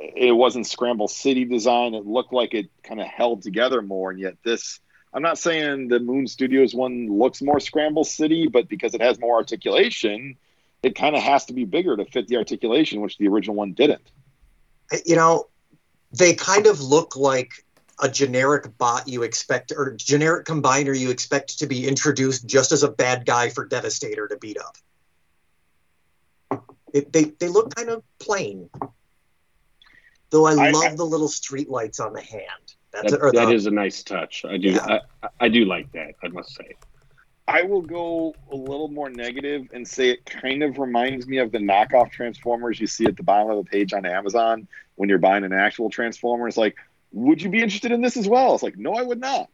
it wasn't Scramble City design. It looked like it kind of held together more. And yet this, I'm not saying the Moon Studios one looks more Scramble City, but because it has more articulation, it kind of has to be bigger to fit the articulation, which the original one didn't. You know, they kind of look like a generic bot you expect, or generic combiner you expect to be introduced just as a bad guy for Devastator to beat up. It, they they look kind of plain. Though I, I love I, the little street lights on the hand. That's that, a, that the, is a nice touch. I do yeah. I, I do like that, I must say. I will go a little more negative and say it kind of reminds me of the knockoff Transformers you see at the bottom of the page on Amazon when you're buying an actual Transformer. It's like, would you be interested in this as well? It's like, no, I would not.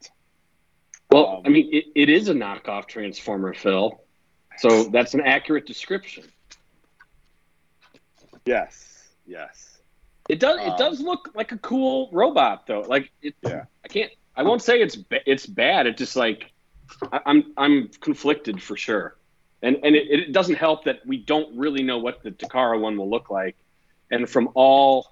Well, um, I mean, it, it is a knockoff Transformer, Phil. So that's an accurate description. Yes, yes. It does. Um, it does look like a cool robot, though. Like, it, yeah. I can't. I won't say it's ba- it's bad. It's just like I, I'm I'm conflicted for sure, and and it, it doesn't help that we don't really know what the Takara one will look like, and from all.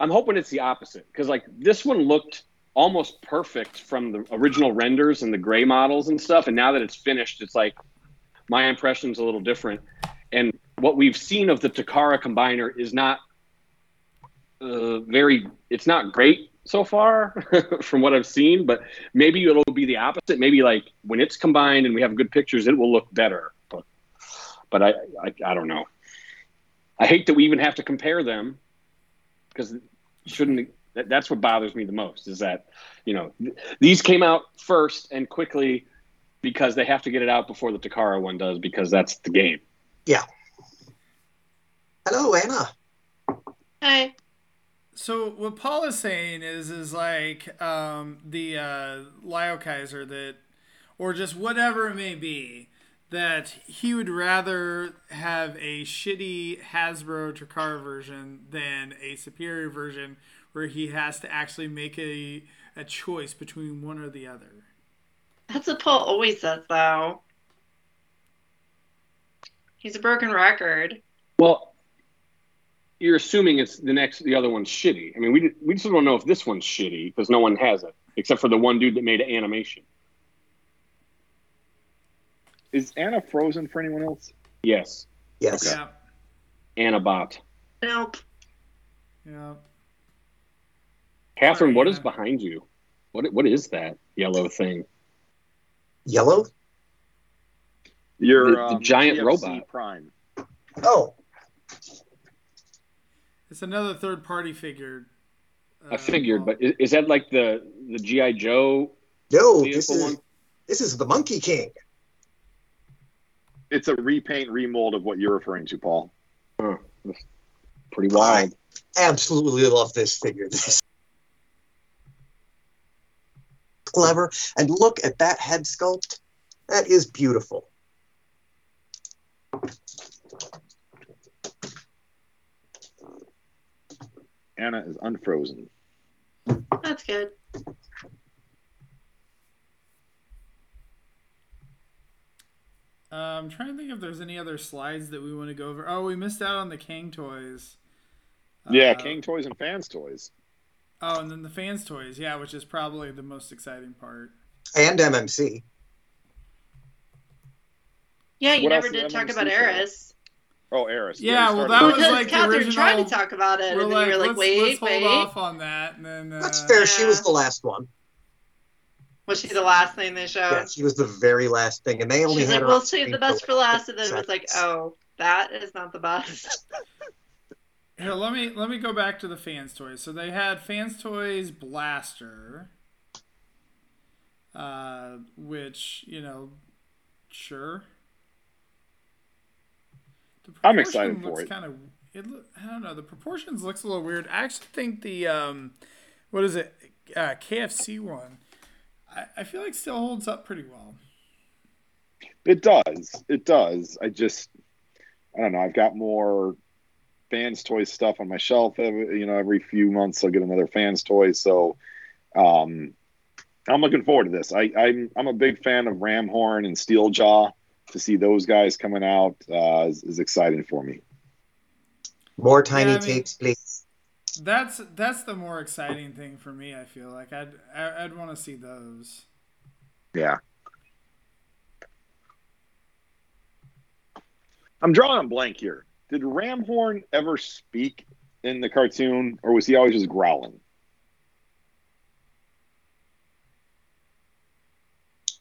I'm hoping it's the opposite because, like, this one looked almost perfect from the original renders and the gray models and stuff. And now that it's finished, it's like my impression's a little different. And what we've seen of the Takara combiner is not uh, very – it's not great so far from what I've seen. But maybe it'll be the opposite. Maybe, like, when it's combined and we have good pictures, it will look better. But, but I, I, I don't know. I hate that we even have to compare them. Because shouldn't that, that's what bothers me the most is that, you know, th- these came out first and quickly because they have to get it out before the Takara one does because that's the game. Yeah. Hello, Anna. Hi. So what Paul is saying is is like um, the uh, Liokaiser that, or just whatever it may be, that he would rather have a shitty Hasbro Takara version than a superior version where he has to actually make a, a choice between one or the other. That's what Paul always says, though. He's a broken record. Well, you're assuming it's the next, the other one's shitty. I mean, we we just don't know if this one's shitty because no one has it except for the one dude that made animation. Is Anna frozen for anyone else? Yes. Yes. Okay. Yeah. Anna bot. Nope. Yeah. Catherine, what is behind you? What what is that yellow thing? Yellow? Your the, the um, giant T F C robot. Prime. Oh. It's another third-party figure. Uh, I figured, but is, is that like the, the G I. Joe? No, this is, this is the Monkey King. It's a repaint, remold of what you're referring to, Paul. Huh. Pretty wild. I absolutely love this figure. This is clever. And look at that head sculpt. That is beautiful. Anna is unfrozen. That's good. Uh, I'm trying to think if there's any other slides that we want to go over. Oh, we missed out on the King Toys. Yeah, uh, King Toys and Fans Toys. Oh, and then the Fans Toys, yeah, which is probably the most exciting part. And M M C. Yeah, you what never did talk M M C about Eris. Oh, Eris. Yeah, yeah, well, that was because like Catherine the original... tried to talk about it, we're and like, then you were like, let's, wait, let's wait. Hold off on that. And then, uh... That's fair. Yeah. She was the last one. Was she the last thing they showed? Yeah, she was the very last thing, and they only She's had. She's like, we'll save the best for last, and then seconds. It was like, oh, that is not the best. Here, let me let me go back to the Fans Toys. So they had Fans Toys Blaster, uh, which you know, sure. I'm excited for it. Kind of, it look, I don't know. The proportions looks a little weird. I actually think the, um, what is it, uh, K F C one, I, I feel like still holds up pretty well. It does. It does. I just, I don't know. I've got more Fans Toys stuff on my shelf. Every, you know, every few months I'll get another Fans Toy. So um, I'm looking forward to this. I, I'm, I'm a big fan of Ramhorn and Steeljaw. To see those guys coming out uh, is, is exciting for me. More tiny yeah, I mean, tapes, please. That's that's the more exciting thing for me. I feel like I'd I'd want to see those. Yeah. I'm drawing a blank here. Did Ramhorn ever speak in the cartoon, or was he always just growling?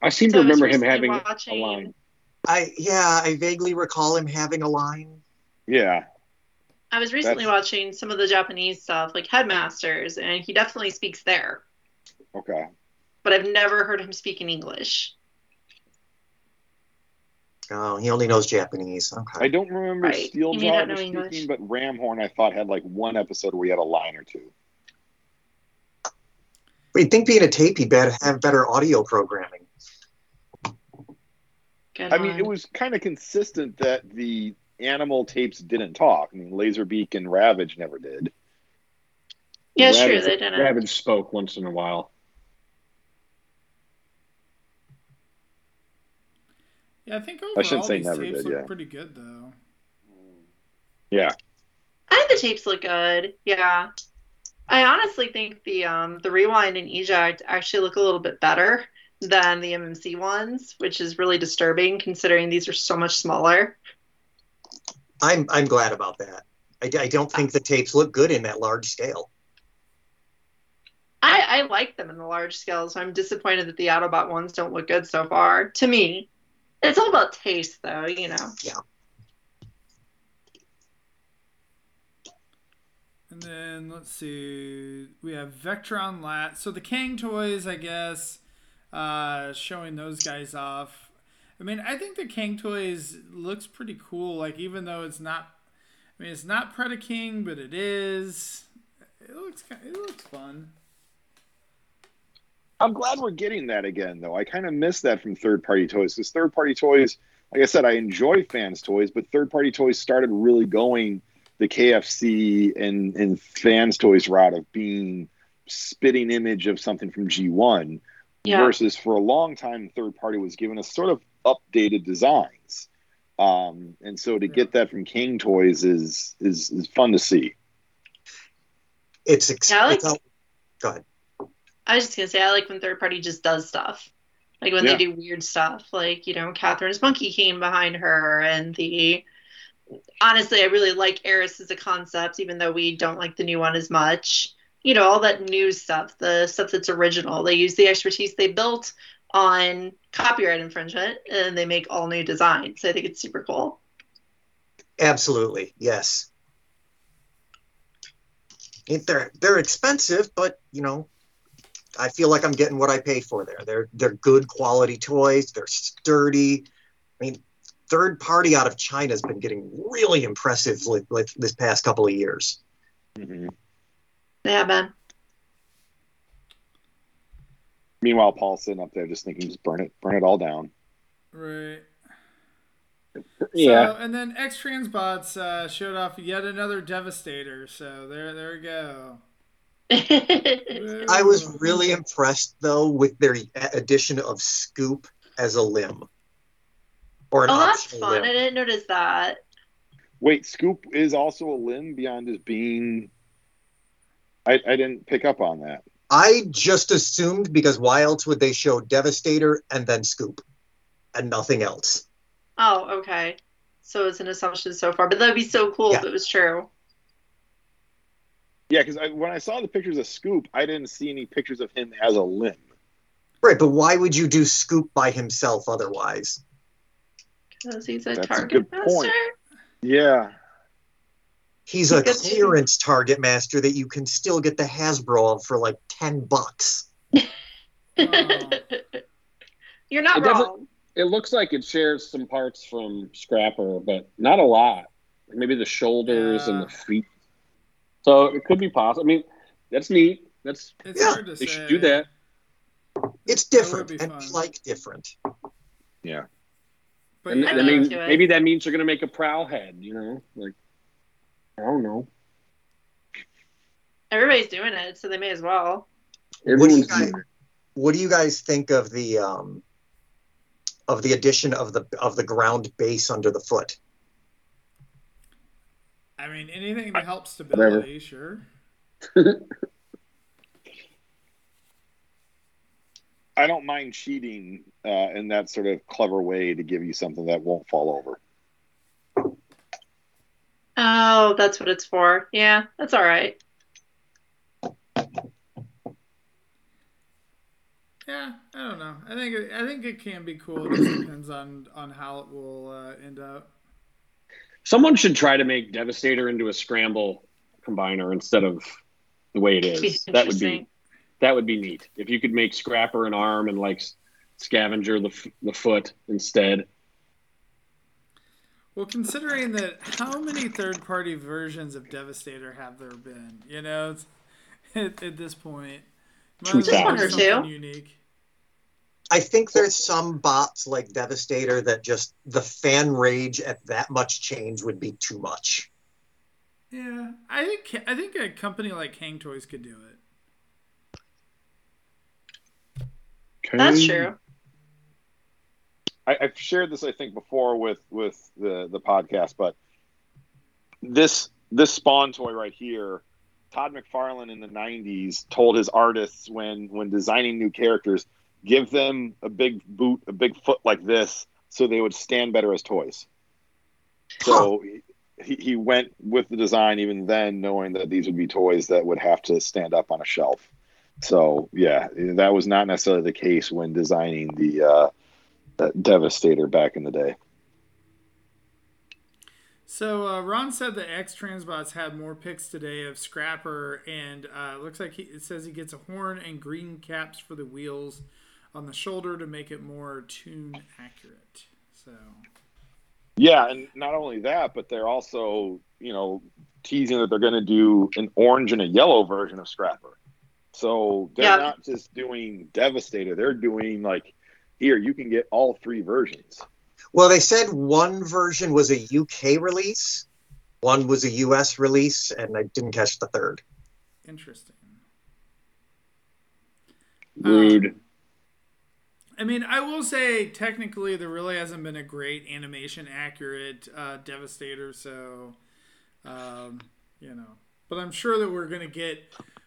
I seem so to remember him having watching... a line. I yeah, I vaguely recall him having a line. Yeah. I was recently That's... watching some of the Japanese stuff, like Headmasters, and he definitely speaks there. Okay. But I've never heard him speak in English. Oh, he only knows Japanese. Okay. I don't remember right. Steeljaw speaking, English. But Ramhorn, I thought, had like one episode where he had a line or two. We'd think being a tape, he'd have better audio programming. Good I line. mean, it was kind of consistent that the animal tapes didn't talk. I mean, Laserbeak and Ravage never did. Yeah, Ravage, sure, they didn't. Ravage spoke once in a while. Yeah, I think overall I should say these never tapes did, look yeah. pretty good, though. Yeah. I think the tapes look good, yeah. I honestly think the um, the Rewind and Eject actually look a little bit better than the M M C ones, which is really disturbing considering these are so much smaller. I'm I'm glad about that. I, I don't think the tapes look good in that large scale. I, I like them in the large scale, so I'm disappointed that the Autobot ones don't look good so far, to me. It's all about taste, though, you know. Yeah. And then, let's see. We have Vectron Lat. So the King Toys, I guess... Uh, showing those guys off. I mean, I think the King Toys looks pretty cool. Like, even though it's not, I mean, it's not Predaking, but it is. It looks, it looks fun. I'm glad we're getting that again, though. I kind of miss that from third-party toys. Because third-party toys, like I said, I enjoy Fans Toys, but third-party toys started really going the K F C and, and Fans Toys route of being spitting image of something from G one. Yeah. Versus for a long time, third party was giving us sort of updated designs. Um, and so to get that from King Toys is is, is fun to see. It's exciting. Yeah, like, go ahead. I was just going to say, I like when third party just does stuff. Like when yeah. they do weird stuff, like, you know, Catherine's monkey came behind her, and the, honestly, I really like Eris as a concept, even though we don't like the new one as much. You know, all that new stuff, the stuff that's original. They use the expertise they built on copyright infringement, and they make all new designs. So I think it's super cool. Absolutely, yes. They're, they're expensive, but, you know, I feel like I'm getting what I pay for there. They're they're good quality toys. They're sturdy. I mean, third party out of China has been getting really impressive like, like this past couple of years. Mm-hmm. Yeah, man. Meanwhile, Paul's sitting up there just thinking, just burn it, burn it all down. Right. Yeah. So, and then X-Transbots uh, showed off yet another Devastator. So there, there we go. I was really impressed though with their addition of Scoop as a limb. Or an oh, that's fun! Limb. I didn't notice that. Wait, Scoop is also a limb beyond his being. I, I didn't pick up on that. I just assumed, because why else would they show Devastator and then Scoop, and nothing else? Oh, okay. So it's an assumption so far, but that'd be so cool yeah. if it was true. Yeah, because I, when I saw the pictures of Scoop, I didn't see any pictures of him as a limb. Right, but why would you do Scoop by himself otherwise? Because he's a That's target a good master? Point. Yeah. He's a clearance target master that you can still get the Hasbro of for like ten bucks. Oh. You're not it wrong. It looks like it shares some parts from Scrapper, but not a lot. Maybe the shoulders yeah. and the feet. So it could be possible. I mean, that's neat. That's it's yeah. hard to they say. Should do that. It's different, that and fun. Like different. Yeah. But and, I mean, maybe that means you're going to make a prowl head. You know, like I don't know. Everybody's doing it, so they may as well. What do you guys, what do you guys think of the um, of the addition of the of the ground base under the foot? I mean, anything that helps stability, sure. I don't mind cheating uh, in that sort of clever way to give you something that won't fall over. Oh, that's what it's for. Yeah, that's all right. Yeah, I don't know. I think it, I think it can be cool. It just depends on, on how it will uh, end up. Someone should try to make Devastator into a scramble combiner instead of the way it is. That would be that would be neat. If you could make Scrapper an arm and like Scavenger the f- the foot instead. Well, considering that, how many third party versions of Devastator have there been? You know, it's, at, at this point, just one or two. Unique. I think there's some bots like Devastator that just the fan rage at that much change would be too much. Yeah, I think I think a company like King Toys could do it. Okay. That's true. I, I've shared this, I think, before with, with the, the podcast, but this this Spawn toy right here, Todd McFarlane in the nineties told his artists when when designing new characters, give them a big boot, a big foot like this, so they would stand better as toys. So huh. he, he went with the design even then, knowing that these would be toys that would have to stand up on a shelf. So, yeah, that was not necessarily the case when designing the uh, that Devastator back in the day. So uh, Ron said that X-Transbots had more pics today of Scrapper, and uh, it looks like he, it says he gets a horn and green caps for the wheels on the shoulder to make it more tune accurate. So, yeah, and not only that, but they're also, you know, teasing that they're going to do an orange and a yellow version of Scrapper. So they're yeah. not just doing Devastator; they're doing like, here you can get all three versions. Well, they said one version was a U K release, one was a U S release, and I didn't catch the third. Interesting. Rude. Um, I mean, I will say technically there really hasn't been a great animation accurate uh, Devastator, so um, you know. But I'm sure that we're gonna get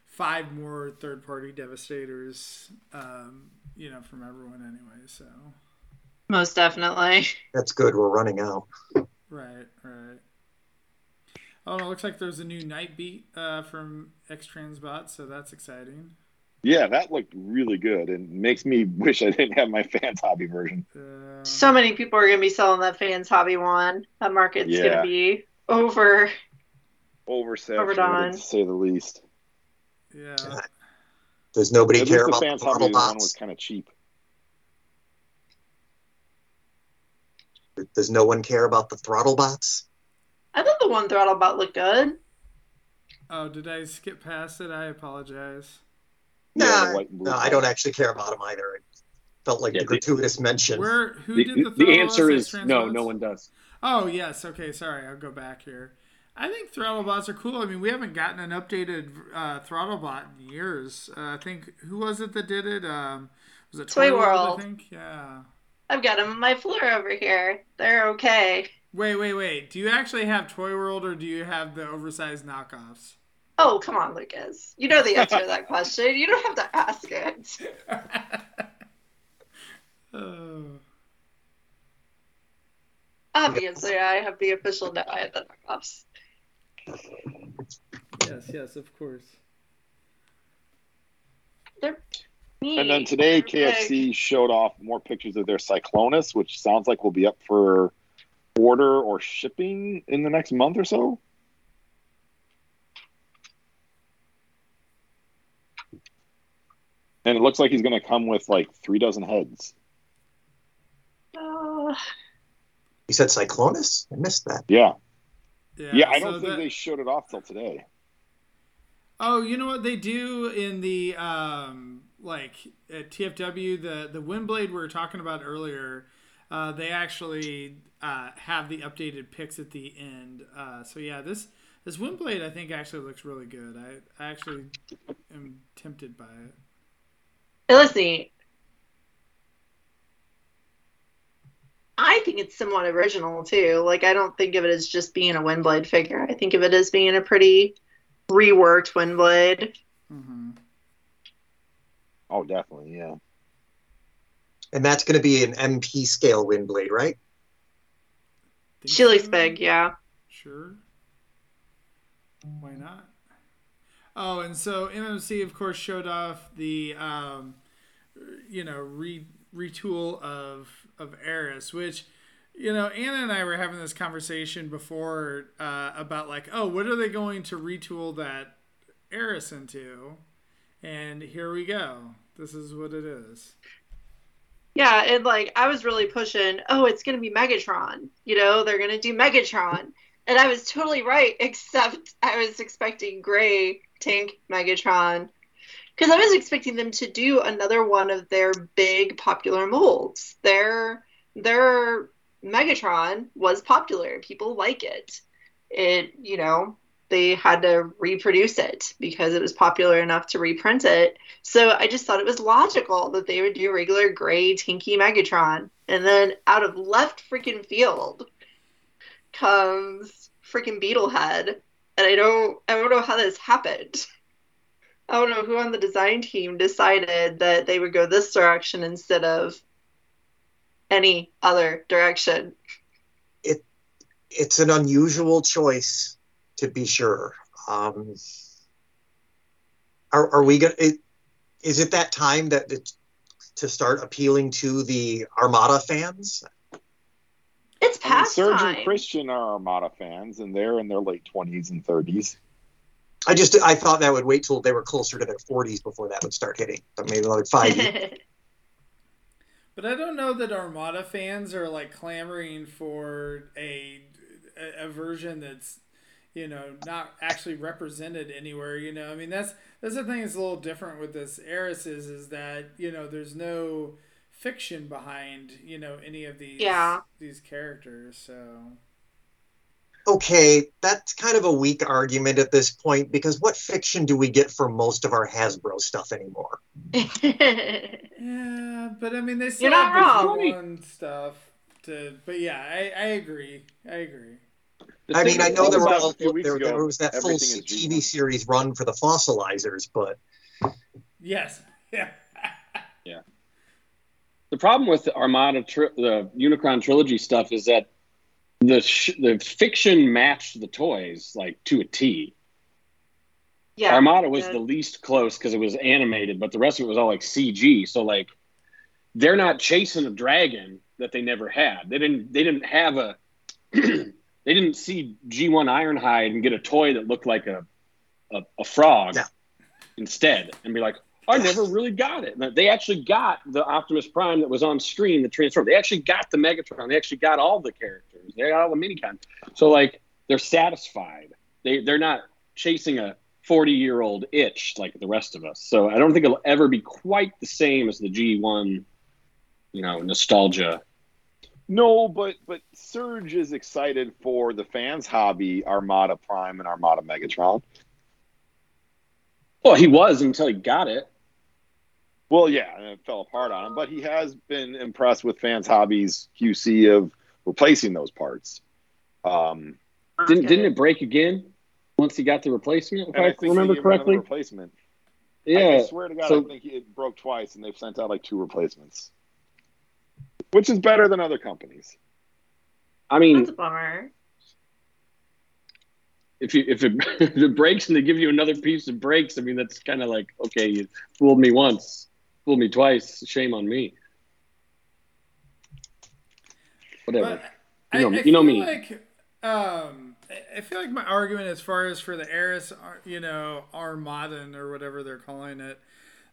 five more third party Devastators, um, you know, from everyone anyway. So most definitely. That's good. We're running out. Right, right. Oh, it looks like there's a new Nightbeat uh, from X-Transbot, so that's exciting. Yeah, that looked really good, and makes me wish I didn't have my Fans Hobby version. Uh, so many people are going to be selling that Fans Hobby one. That market's yeah. going to be over. Oversaturated, to say the least. Yeah. God. Does nobody At care about the Fans Hobby one was kind of cheap. Does no one care about the throttle bots? I thought the one throttle bot looked good. Oh, did I skip past it? I apologize. No, yeah, no, I don't actually care about them either. It felt like yeah, the gratuitous the, mention. Where, who the, did the, the answer is no, no one does. Oh, yes. Okay, sorry. I'll go back here. I think throttle bots are cool. I mean, we haven't gotten an updated uh, throttle bot in years. Uh, I think, who was it that did it? Um, was it Toy World, I think? Yeah. I've got them on my floor over here. They're okay. Wait, wait, wait. Do you actually have Toy World, or do you have the oversized knockoffs? Oh, come on, Lucas. You know the answer to that question. You don't have to ask it. Oh. Obviously, I have the official no, I have the knockoffs. Yes, yes, of course. They're neat. And then today, They're K F C big. showed off more pictures of their Cyclonus, which sounds like will be up for order or shipping in the next month or so. And it looks like he's going to come with like three dozen heads. Uh, you said Cyclonus? I missed that. Yeah. Yeah, yeah I so don't think that... they showed it off till today. Oh, you know what they do in the, um, like, at T F W, the, the Windblade we were talking about earlier, uh, they actually uh, have the updated pics at the end. Uh, so, yeah, this... This Windblade, I think, actually looks really good. I, I actually am tempted by it. It looks neat. I think it's somewhat original, too. Like, I don't think of it as just being a Windblade figure. I think of it as being a pretty reworked Windblade. Mm-hmm. Oh, definitely, yeah. And that's going to be an M P scale Windblade, right? Think she looks so? big, yeah. Sure. Why not? Oh, and so M M C, of course, showed off the, um, you know, re- retool of of Eris, which, you know, Anna and I were having this conversation before uh, about like, oh, what are they going to retool that Eris into? And here we go. This is what it is. Yeah, and like I was really pushing, oh, it's going to be Megatron. You know, they're going to do Megatron. And I was totally right, except I was expecting Gray, Tank, Megatron. Because I was expecting them to do another one of their big popular molds. Their, their Megatron was popular. People like it. It, you know, they had to reproduce it because it was popular enough to reprint it. So I just thought it was logical that they would do regular Gray, Tinky, Megatron. And then out of left freaking field comes freaking Beetlehead, and I don't I don't know how this happened. I don't know who on the design team decided that they would go this direction instead of any other direction. It it's an unusual choice, to be sure. Um, are are we gonna? It, is it that time that it, to start appealing to the Armada fans? It's past I mean, Serge time. and Christian are Armada fans, and they're in their late twenties and thirties. I just I thought that would wait till they were closer to their forties before that would start hitting. So maybe like five years. But I don't know that Armada fans are like clamoring for a, a a version that's, you know, not actually represented anywhere. You know, I mean that's that's the thing that's a little different with this Eris is, is that you know there's no fiction behind, you know, any of these yeah. these characters, so okay, that's kind of a weak argument at this point, because what fiction do we get for most of our Hasbro stuff anymore? Yeah, but I mean, they still have this one stuff. To, but yeah, I, I agree. I agree. The I mean, I know there, were all, there, ago, there was that full T V series run for the Fossilizers, but... Yes. Yeah. Yeah. The problem with the Armada, tri- the Unicron Trilogy stuff is that the sh- the fiction matched the toys, like, to a T. Yeah. Armada was yeah. the least close because it was animated, but the rest of it was all, like, C G. So, like, they're not chasing a dragon that they never had. They didn't. They didn't have a... They didn't see G one Ironhide and get a toy that looked like a a, a frog yeah. instead and be like, I never really got it. They actually got the Optimus Prime that was on screen, the Transformer. They actually got the Megatron. They actually got all the characters. They got all the minicons. So, like, they're satisfied. They, they're not chasing a forty-year-old itch like the rest of us. So I don't think it'll ever be quite the same as the G one, you know, nostalgia. No, but but Surge is excited for the Fans Hobby Armada Prime and Armada Megatron. Well, he was until he got it. Well, yeah, and it fell apart on him. But he has been impressed with Fans Hobby's Q C of replacing those parts. Um, okay. Didn't didn't it break again once he got the replacement? If I, I remember correctly, replacement. Yeah, I, I swear to God, so, I think it broke twice, and they've sent out like two replacements. Which is better than other companies. I mean, that's a bummer. If you if it, if it breaks and they give you another piece that breaks, I mean, that's kind of like, okay, you fooled me once, fooled me twice, shame on me. Whatever. But you know, I, I you know me. Like, um, I feel like my argument as far as for the Eris, you know, Armadan or whatever they're calling it,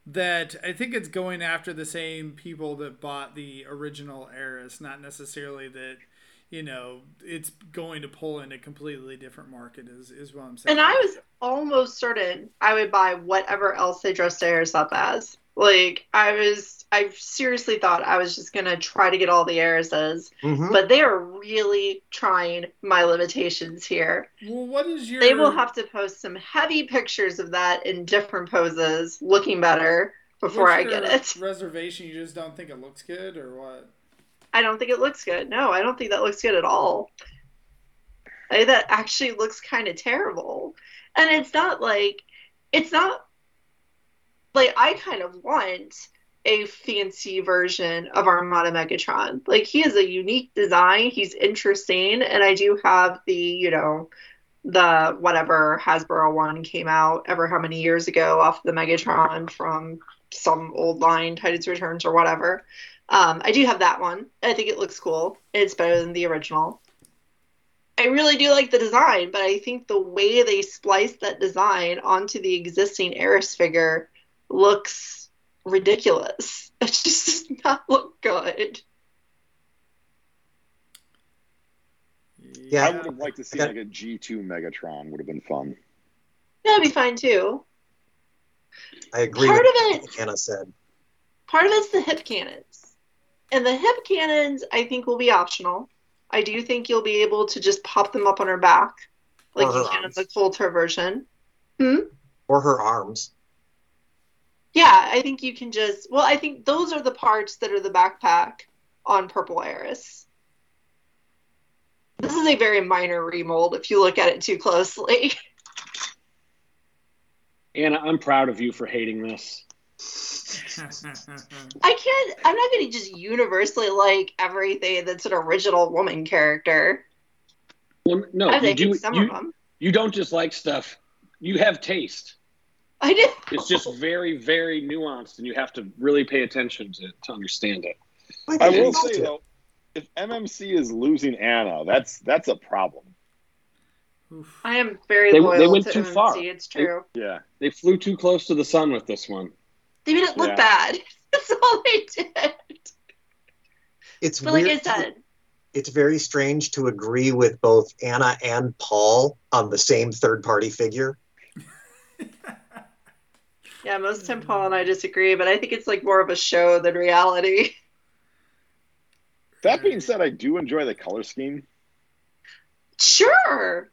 that I think it's going after the same people that bought the original Eris, not necessarily that, you know, it's going to pull in a completely different market is, is what I'm saying. And I was almost certain I would buy whatever else they dressed Eris up as. Like, I was, I seriously thought I was just going to try to get all the Erises, mm-hmm. but they are really trying my limitations here. Well, what is your... They will have to post some heavy pictures of that in different poses, looking better, before What's I get it. Reservation, you just don't think it looks good, or what? I don't think it looks good. No, I don't think that looks good at all. I think that actually looks kind of terrible. And it's not like, it's not... Like, I kind of want a fancy version of Armada Megatron. Like, he is a unique design. He's interesting. And I do have the, you know, the whatever Hasbro one came out ever how many years ago off the Megatron from some old line, Titans Returns or whatever. Um, I do have that one. I think it looks cool. It's better than the original. I really do like the design, but I think the way they spliced that design onto the existing Eris figure looks ridiculous. It just does not look good. Yeah, I would have liked to see like a G two Megatron. Would have been fun. That'd be fine too. I agree. Part with of it, Anna said. Part of it's the hip cannons, and the hip cannons I think will be optional. I do think you'll be able to just pop them up on her back, like you can in the Coulter version. Hmm. Or her arms. Yeah, I think you can just... Well, I think those are the parts that are the backpack on Purple Eris. This is a very minor remold if you look at it too closely. Anna, I'm proud of you for hating this. I can't... I'm not going to just universally like everything that's an original woman character. Well, no, I think you, some you, of them. You don't just like stuff. You have taste. I know. It's just very, very nuanced, and you have to really pay attention to, to understand it. I will say, though, if M M C is losing Anna, that's that's a problem. I am very they, loyal they went to too M M C, far. It's true. They, yeah, they flew too close to the sun with this one. They made it look yeah. bad. That's all they did. It's but weird. Like I said, it's very strange to agree with both Anna and Paul on the same third-party figure. Yeah, most of the time Paul and I disagree, but I think it's like more of a show than reality. That being said, I do enjoy the color scheme. Sure.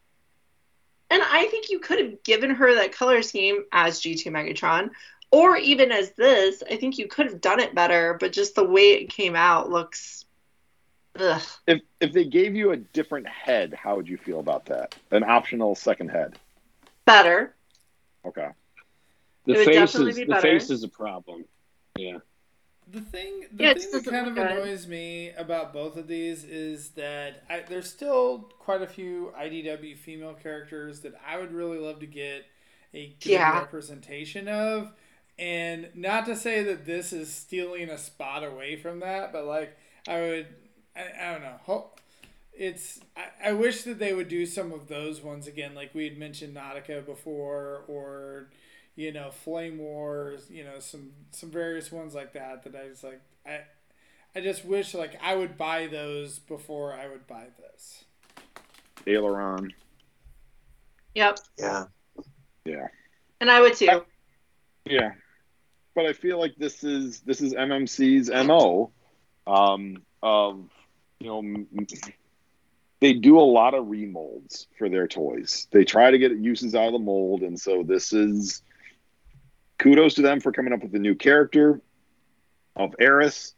And I think you could have given her that color scheme as G two Megatron, or even as this. I think you could have done it better, but just the way it came out looks... Ugh. If if they gave you a different head, how would you feel about that? An optional second head. Better. Okay. The face is be the face is a problem. Yeah. The thing, the yeah, thing that kind of annoys me about both of these is that I, there's still quite a few I D W female characters that I would really love to get a good yeah. representation of. And not to say that this is stealing a spot away from that, but like I would, I, I don't know. It's I, I wish that they would do some of those ones again. Like we had mentioned Nautica before, or... you know, Flame Wars, you know, some, some various ones like that that I just like, I I just wish, like, I would buy those before I would buy this. Aileron. Yep. Yeah. Yeah. And I would too. I, yeah. But I feel like this is, this is M M C's M O um, of, you know, they do a lot of remolds for their toys. They try to get uses out of the mold, and so this is... Kudos to them for coming up with a new character of Eris,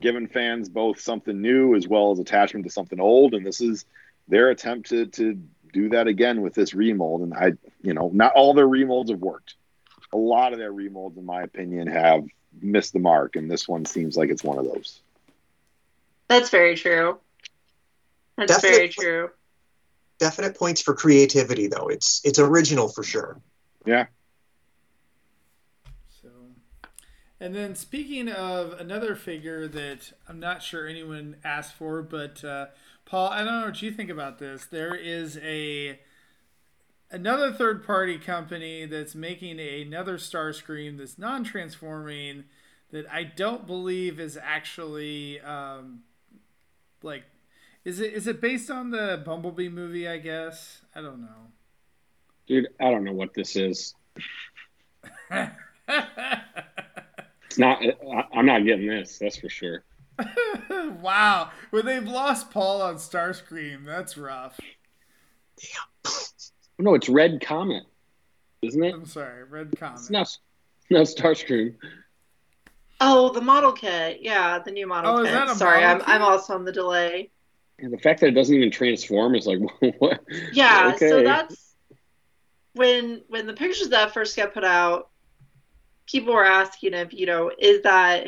giving fans both something new as well as attachment to something old. And this is their attempt to, to do that again with this remold. And I, you know, not all their remolds have worked. A lot of their remolds, in my opinion, have missed the mark. And this one seems like it's one of those. That's very true. That's definite, very true. Definite points for creativity, though. It's, it's original for sure. Yeah. And then speaking of another figure that I'm not sure anyone asked for, but uh, Paul, I don't know what you think about this. There is a another third-party company that's making another Starscream that's non-transforming that I don't believe is actually um, like is it is it based on the Bumblebee movie, I guess? I don't know. Dude, I don't know what this is. It's not. I'm not getting this. That's for sure. Wow. Well, they've lost Paul on Starscream. That's rough. Damn. No, it's Red Comet, isn't it? I'm sorry, Red Comet. It's not. No, Starscream. Oh, the model kit. Yeah, the new model oh, kit. Is that a sorry, model I'm. Kit? I'm also on the delay. And the fact that it doesn't even transform is like what? Yeah. Okay. So that's when when the pictures that first got put out. People were asking if, you know, is that,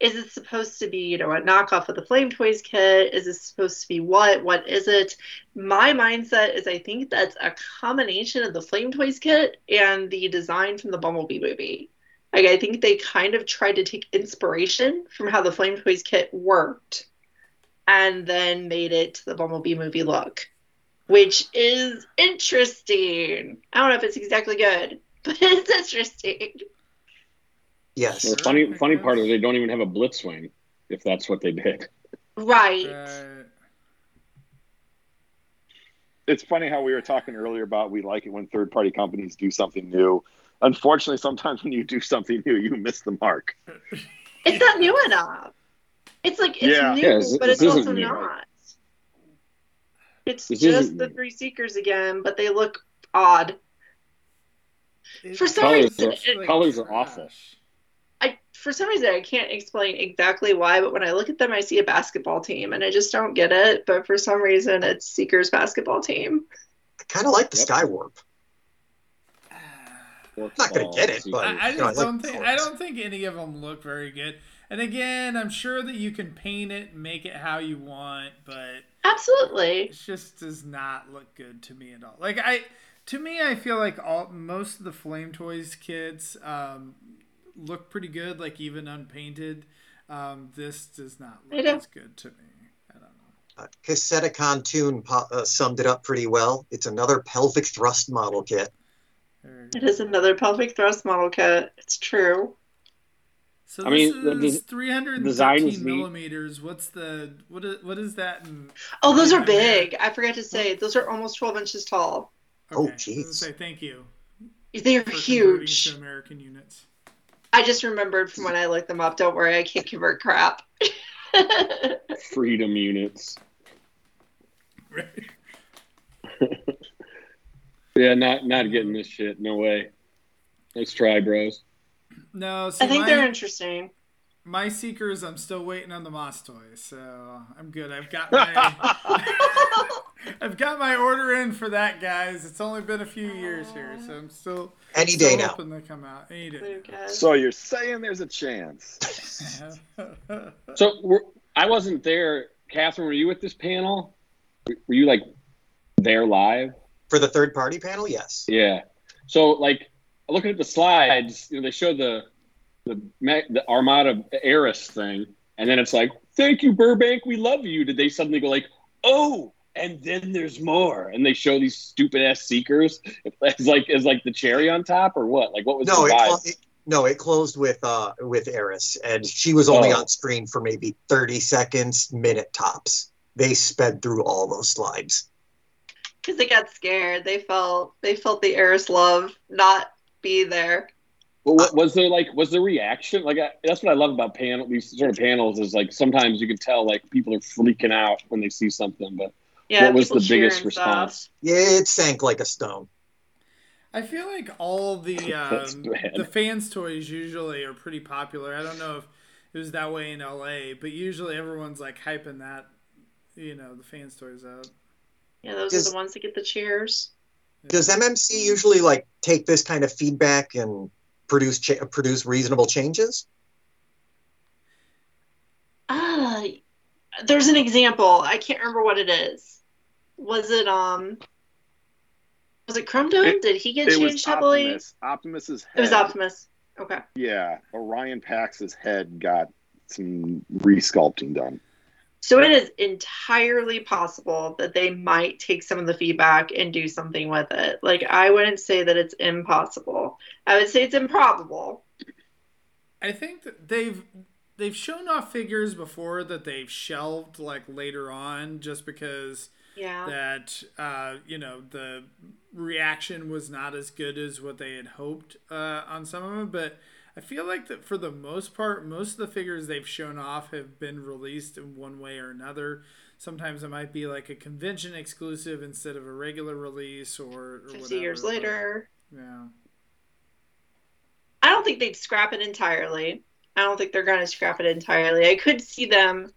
is it supposed to be, you know, a knockoff of the Flame Toys kit? Is it supposed to be what? What is it? My mindset is I think that's a combination of the Flame Toys kit and the design from the Bumblebee movie. Like, I think they kind of tried to take inspiration from how the Flame Toys kit worked and then made it to the Bumblebee movie look, which is interesting. I don't know if it's exactly good, but it's interesting. Yes. The funny, funny part is they don't even have a Blitzwing, if that's what they did. Right. Uh, it's funny how we were talking earlier about we like it when third-party companies do something new. Unfortunately, sometimes when you do something new, you miss the mark. It's not new enough. It's like, it's yeah. new, yeah, it's, but it's also new. Not. It's this just the Three Seekers again, but they look odd. It's, For some colors reason... Are, it, colors are awful. For some reason, I can't explain exactly why, but when I look at them, I see a basketball team, and I just don't get it. But for some reason, it's Seeker's basketball team. I kind of like the yep. Skywarp. I'm not going to get it, but... I, I, just you know, I, don't like think, I don't think any of them look very good. And again, I'm sure that you can paint it and make it how you want, but... Absolutely. It just does not look good to me at all. Like, I... To me, I feel like all most of the Flame Toys kids... Um, look pretty good, like even unpainted. Um, this does not look as good to me. I don't know. Uh, CassetteCon Toon uh, summed it up pretty well. It's another pelvic thrust model kit. It is another pelvic thrust model kit. It's true. So I this mean, is three hundred thirteen millimeters. What's the what? Is, what is that? In, oh, those are big. I forgot to say those are almost twelve inches tall. Okay. Oh, jeez. Say thank you. They are huge. To American units. I just remembered from when I looked them up. Don't worry, I can't convert crap. Freedom units. Right. Yeah, not not getting this shit. No way. Let's try, bros. No, so I think my, they're interesting. My Seekers, I'm still waiting on the Moss toys, so I'm good. I've got my I've got my order in for that, guys. It's only been a few years here, so I'm still any day still now. Hoping they come out. Any day. So you're saying there's a chance? So we're, I wasn't there. Catherine, were you at this panel? Were you like there live for the third party panel? Yes. Yeah. So like looking at the slides, you know, they show the the, the Armada Eris thing, and then it's like, "Thank you, Burbank, we love you." Did they suddenly go like, "Oh, and then there's more," and they show these stupid ass Seekers as like as like the cherry on top, or what? Like what was no, the vibe? It, it, no, it closed with uh with Eris, and she was only oh. on screen for maybe thirty seconds, minute tops. They sped through all those slides because they got scared. They felt they felt the Eris love not be there. Well, what, was there like was there reaction? Like I, that's what I love about panel these sort of panels is like sometimes you can tell like people are freaking out when they see something. But yeah, what was the biggest response? Yeah, it sank like a stone. I feel like all the um, the fans toys usually are pretty popular. I don't know if it was that way in L A, but usually everyone's like hyping that. You know, the fan stories out. Yeah, those does, are the ones that get the cheers. Does M M C usually, like, take this kind of feedback and produce cha- produce reasonable changes? Ah, uh, there's an example. I can't remember what it is. Was it, um... Was it Crumb Dome? Did he get it changed heavily? It was Optimus's head. It was Optimus. Okay. Yeah. Orion Pax's head got some re-sculpting done. So it is entirely possible that they might take some of the feedback and do something with it. Like, I wouldn't say that it's impossible. I would say it's improbable. I think that they've they've shown off figures before that they've shelved, like, later on just because yeah. that, uh, you know, the reaction was not as good as what they had hoped uh, on some of them, but... I feel like that for the most part, most of the figures they've shown off have been released in one way or another. Sometimes it might be like a convention exclusive instead of a regular release or, or fifty whatever. Years later. But, yeah. I don't think they'd scrap it entirely. I don't think they're going to scrap it entirely. I could see them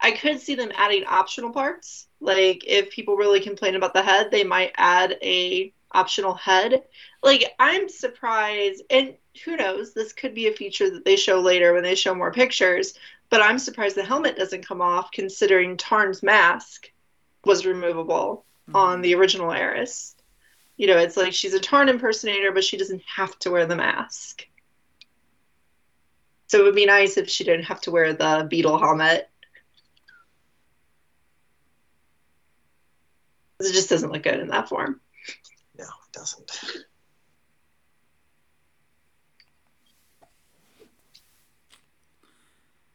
I could see them adding optional parts. Like if people really complain about the head, they might add a optional head. Like I'm surprised, and who knows, this could be a feature that they show later when they show more pictures, but I'm surprised the helmet doesn't come off considering Tarn's mask was removable mm-hmm. on the original Eris. You know, it's like she's a Tarn impersonator, but she doesn't have to wear the mask. So it would be nice if she didn't have to wear the beetle helmet. It just doesn't look good in that form. No, it doesn't.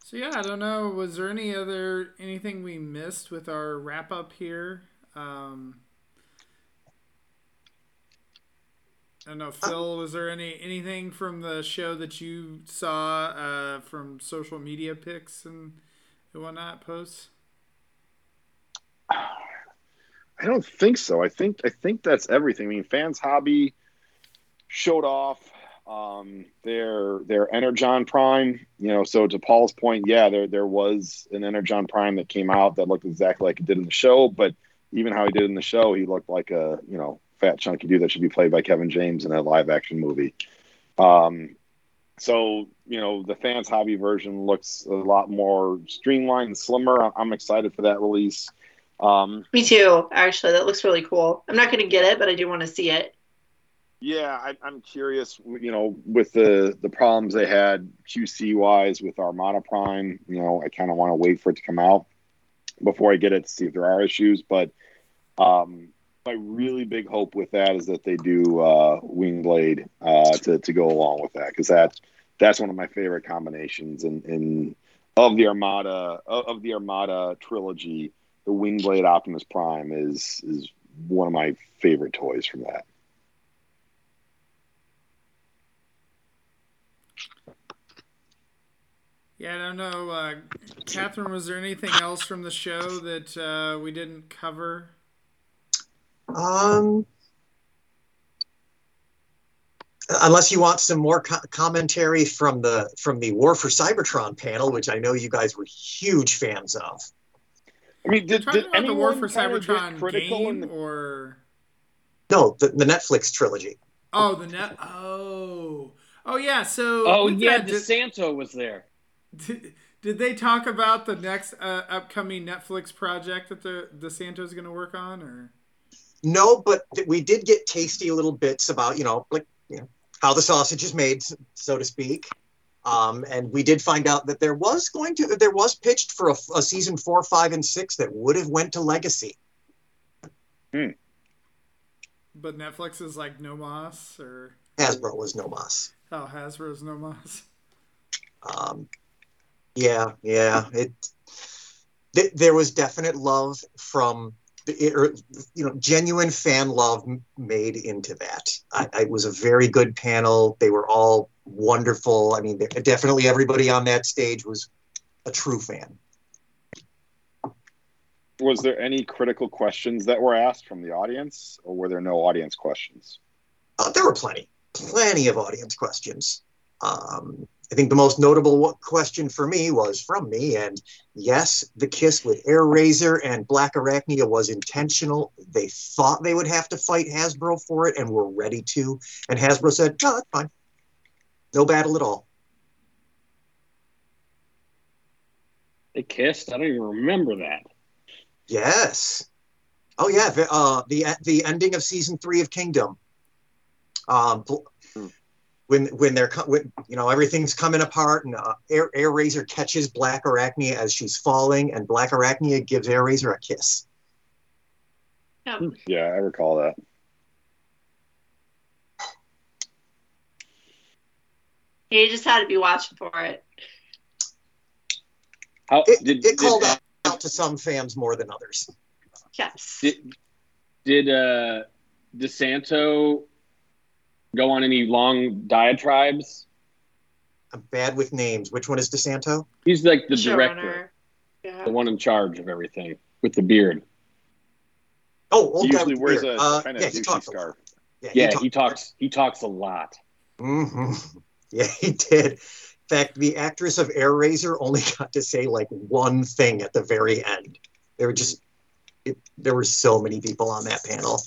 So yeah, I don't know. Was there any other anything we missed with our wrap up here? Um, I don't know, Phil. Was there any anything from the show that you saw uh, from social media pics and whatnot posts? I don't think so. I think I think that's everything. I mean, Fans Hobby showed off. Um, their their Energon Prime, you know. So to Paul's point, yeah, there there was an Energon Prime that came out that looked exactly like it did in the show. But even how he did in the show, he looked like a you know fat chunky dude that should be played by Kevin James in a live action movie. Um, so you know the Fans Hobby version looks a lot more streamlined and slimmer. I'm excited for that release. Um, Me too, actually. That looks really cool. I'm not going to get it, but I do want to see it. Yeah, I, I'm curious, you know, with the, the problems they had Q C-wise with Armada Prime, you know, I kind of want to wait for it to come out before I get it to see if there are issues. But um, my really big hope with that is that they do uh, Wingblade uh, to, to go along with that, because that, that's one of my favorite combinations in, in of the Armada of the Armada trilogy. The Wingblade Optimus Prime is is one of my favorite toys from that. Yeah, I don't know. Uh, Catherine, was there anything else from the show that uh, we didn't cover? Um, unless you want some more co- commentary from the from the War for Cybertron panel, which I know you guys were huge fans of. I mean, did, did anyone the War for Cybertron critical game in the... or no the, the Netflix trilogy? Oh, the net. Oh, oh yeah. So oh yeah, did... DeSanto was there. Did, did they talk about the next uh, upcoming Netflix project that the DeSanto's going to work on, or? No, but we did get tasty little bits about, you know, like you know, how the sausage is made, so to speak. Um, and we did find out that there was going to, there was pitched for a, a season four, five, and six that would have went to Legacy. Hmm. But Netflix is like no moss, or Hasbro was no moss. Oh, Hasbro's no moss. Um, yeah, yeah. It th- there was definite love from. It, or, you know, genuine fan love made into that. I, I, it was a very good panel. They were all wonderful. I mean, definitely everybody on that stage was a true fan. Was there any critical questions that were asked from the audience, or were there no audience questions? Uh, there were plenty, plenty of audience questions. Um, I think the most notable question for me was from me, and yes, the kiss with Air Razor and Black Arachnia was intentional. They thought they would have to fight Hasbro for it and were ready to, and Hasbro said, no, that's fine. No battle at all. They kissed? I don't even remember that. Yes. Oh, yeah, the uh, the, the ending of Season three of Kingdom. Um. When when they're when, you know everything's coming apart, and uh, Air, Air Razor catches Black Arachnia as she's falling, and Black Arachnia gives Air Razor a kiss. Oh. Yeah, I recall that. You just had to be watching for it. How, it, did, it called did, out, out to some fans more than others. Yes. Did, did uh, DeSanto go on any long diatribes? I'm bad with names. Which one is DeSanto? He's like the Showrunner. Director. Yeah. The one in charge of everything with the beard. Oh, old he guy usually with wears beard. a uh, kind of yeah, douchey scarf. Yeah, yeah, he, talk- he talks he talks a lot. Mm-hmm. Yeah, he did. In fact, the actress of Air Razor only got to say like one thing at the very end. There were just it, there were so many people on that panel.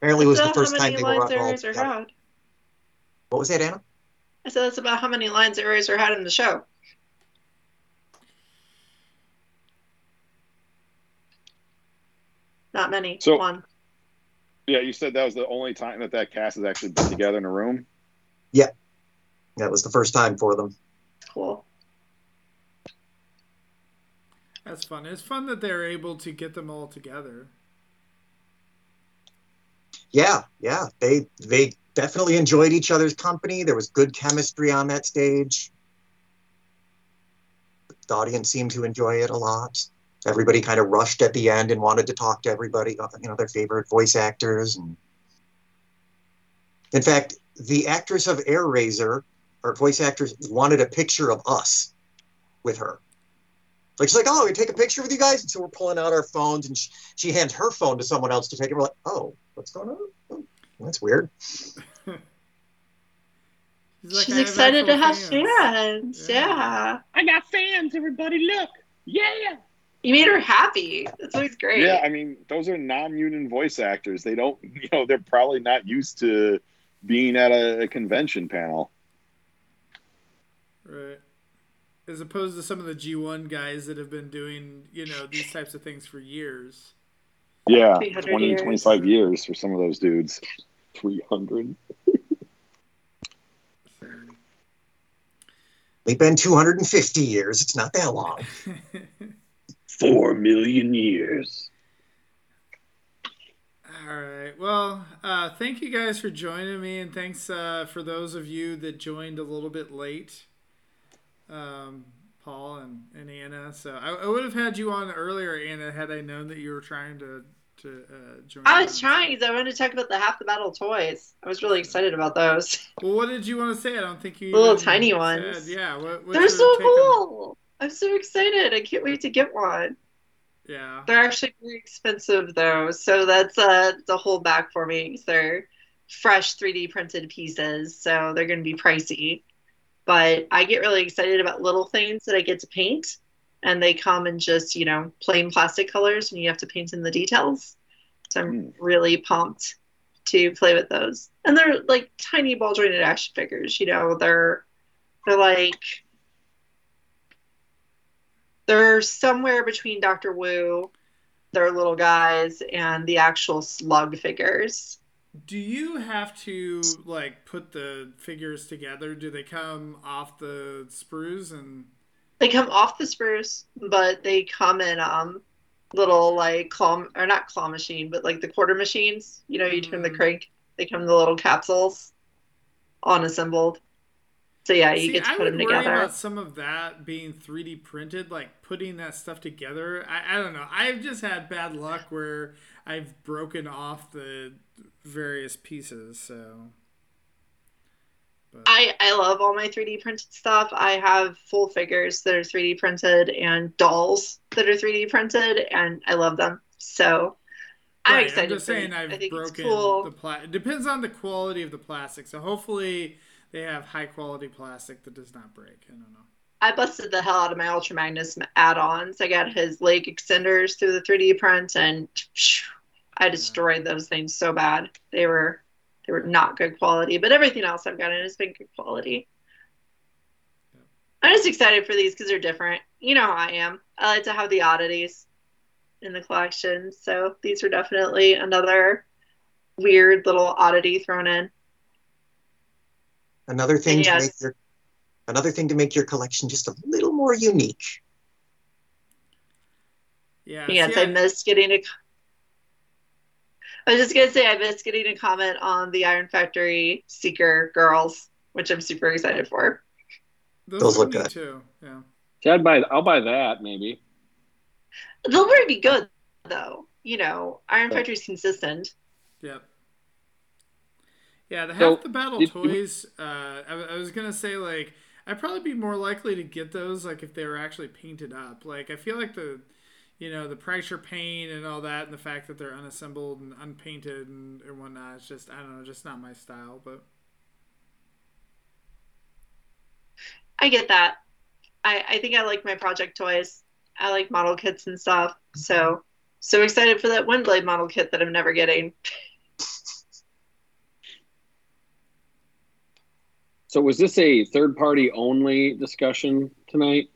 Apparently it was the first time they were on all together. What was that, Anna? I said that's about how many lines Air Razor had in the show. Not many. So, one. Yeah, you said that was the only time that that cast has actually been together in a room? Yeah. That was the first time for them. Cool. That's fun. It's fun that they're able to get them all together. Yeah, yeah. They... they definitely enjoyed each other's company. There was good chemistry on that stage. The audience seemed to enjoy it a lot. Everybody kind of rushed at the end and wanted to talk to everybody, you know, their favorite voice actors. And in fact, the actress of Air Razor, or voice actress, wanted a picture of us with her. Like, she's like, oh, we take a picture with you guys? And so we're pulling out our phones, and she, she hands her phone to someone else to take it. We're like, oh, what's going on? Oh. That's weird. She's like, excited to have fans. fans. Yeah. yeah. I got fans, everybody. Look. Yeah. You made her happy. That's always great. Yeah, I mean, those are non-union voice actors. They don't, you know, they're probably not used to being at a, a convention panel. Right. As opposed to some of the G one guys that have been doing, you know, these types of things for years. Yeah, twenty, years. twenty-five years for some of those dudes. three hundred. They've been two hundred fifty years. It's not that long. Four million years. All right. Well, uh, thank you guys for joining me, and thanks uh, for those of you that joined a little bit late. Um Paul and, and Anna. So I, I would have had you on earlier, Anna, had I known that you were trying to, to uh, join. I was trying because I wanted to talk about the Half the Battle toys. I was really excited about those. Well, what did you want to say? I don't think you... The little tiny ones. Said. Yeah. What, what They're so cool. On... I'm so excited. I can't wait to get one. Yeah. They're actually very expensive, though, so that's uh, the whole back for me, because they're fresh three D printed pieces, so they're going to be pricey. But I get really excited about little things that I get to paint, and they come in just, you know, plain plastic colors, and you have to paint in the details. So I'm mm. really pumped to play with those. And they're, like, tiny ball-jointed action figures, you know. They're, they're like... They're somewhere between Doctor Wu, their little guys, and the actual slug figures. Do you have to, like, put the figures together? Do they come off the sprues? And they come off the sprues, but they come in um little, like, claw, or not claw machine, but, like, the quarter machines. You know, you turn mm. the crank. They come in the little capsules, unassembled. So yeah, you See, get to put them together. I would worry about some of that being three D printed, like putting that stuff together. I, I don't know. I've just had bad luck where I've broken off the various pieces. So but. I I love all my three D printed stuff. I have full figures that are three D printed and dolls that are three D printed, and I love them. So right, I'm excited. I'm just saying I've I think broken it's cool. the pla- It depends on the quality of the plastic. So hopefully they have high-quality plastic that does not break. I don't know. I busted the hell out of my Ultra Magnus add-ons. I got his leg extenders through the three D print, and I destroyed yeah. those things so bad. They were they were not good quality, but everything else I've gotten has been good quality. Yeah. I'm just excited for these because they're different. You know how I am. I like to have the oddities in the collection, so these are definitely another weird little oddity thrown in. Another thing, yes. to make your, another thing to make your collection just a little more unique. Yes, yes yeah. I missed getting a... I was just going to say, I missed getting a comment on the Iron Factory Seeker girls, which I'm super excited for. Those, Those look good. Too. Yeah. Yeah, I'd buy, I'll buy that, maybe. They'll really be good, though. You know, Iron yeah. Factory's consistent. Yep. Yeah, the Half the Battle toys, uh, I, I was going to say, like, I'd probably be more likely to get those, like, if they were actually painted up. Like, I feel like the, you know, the pressure paint and all that and the fact that they're unassembled and unpainted and, and whatnot, it's just, I don't know, just not my style, but. I get that. I, I think I like my project toys. I like model kits and stuff. So, so excited for that Windblade model kit that I'm never getting. So was this a third-party only discussion tonight?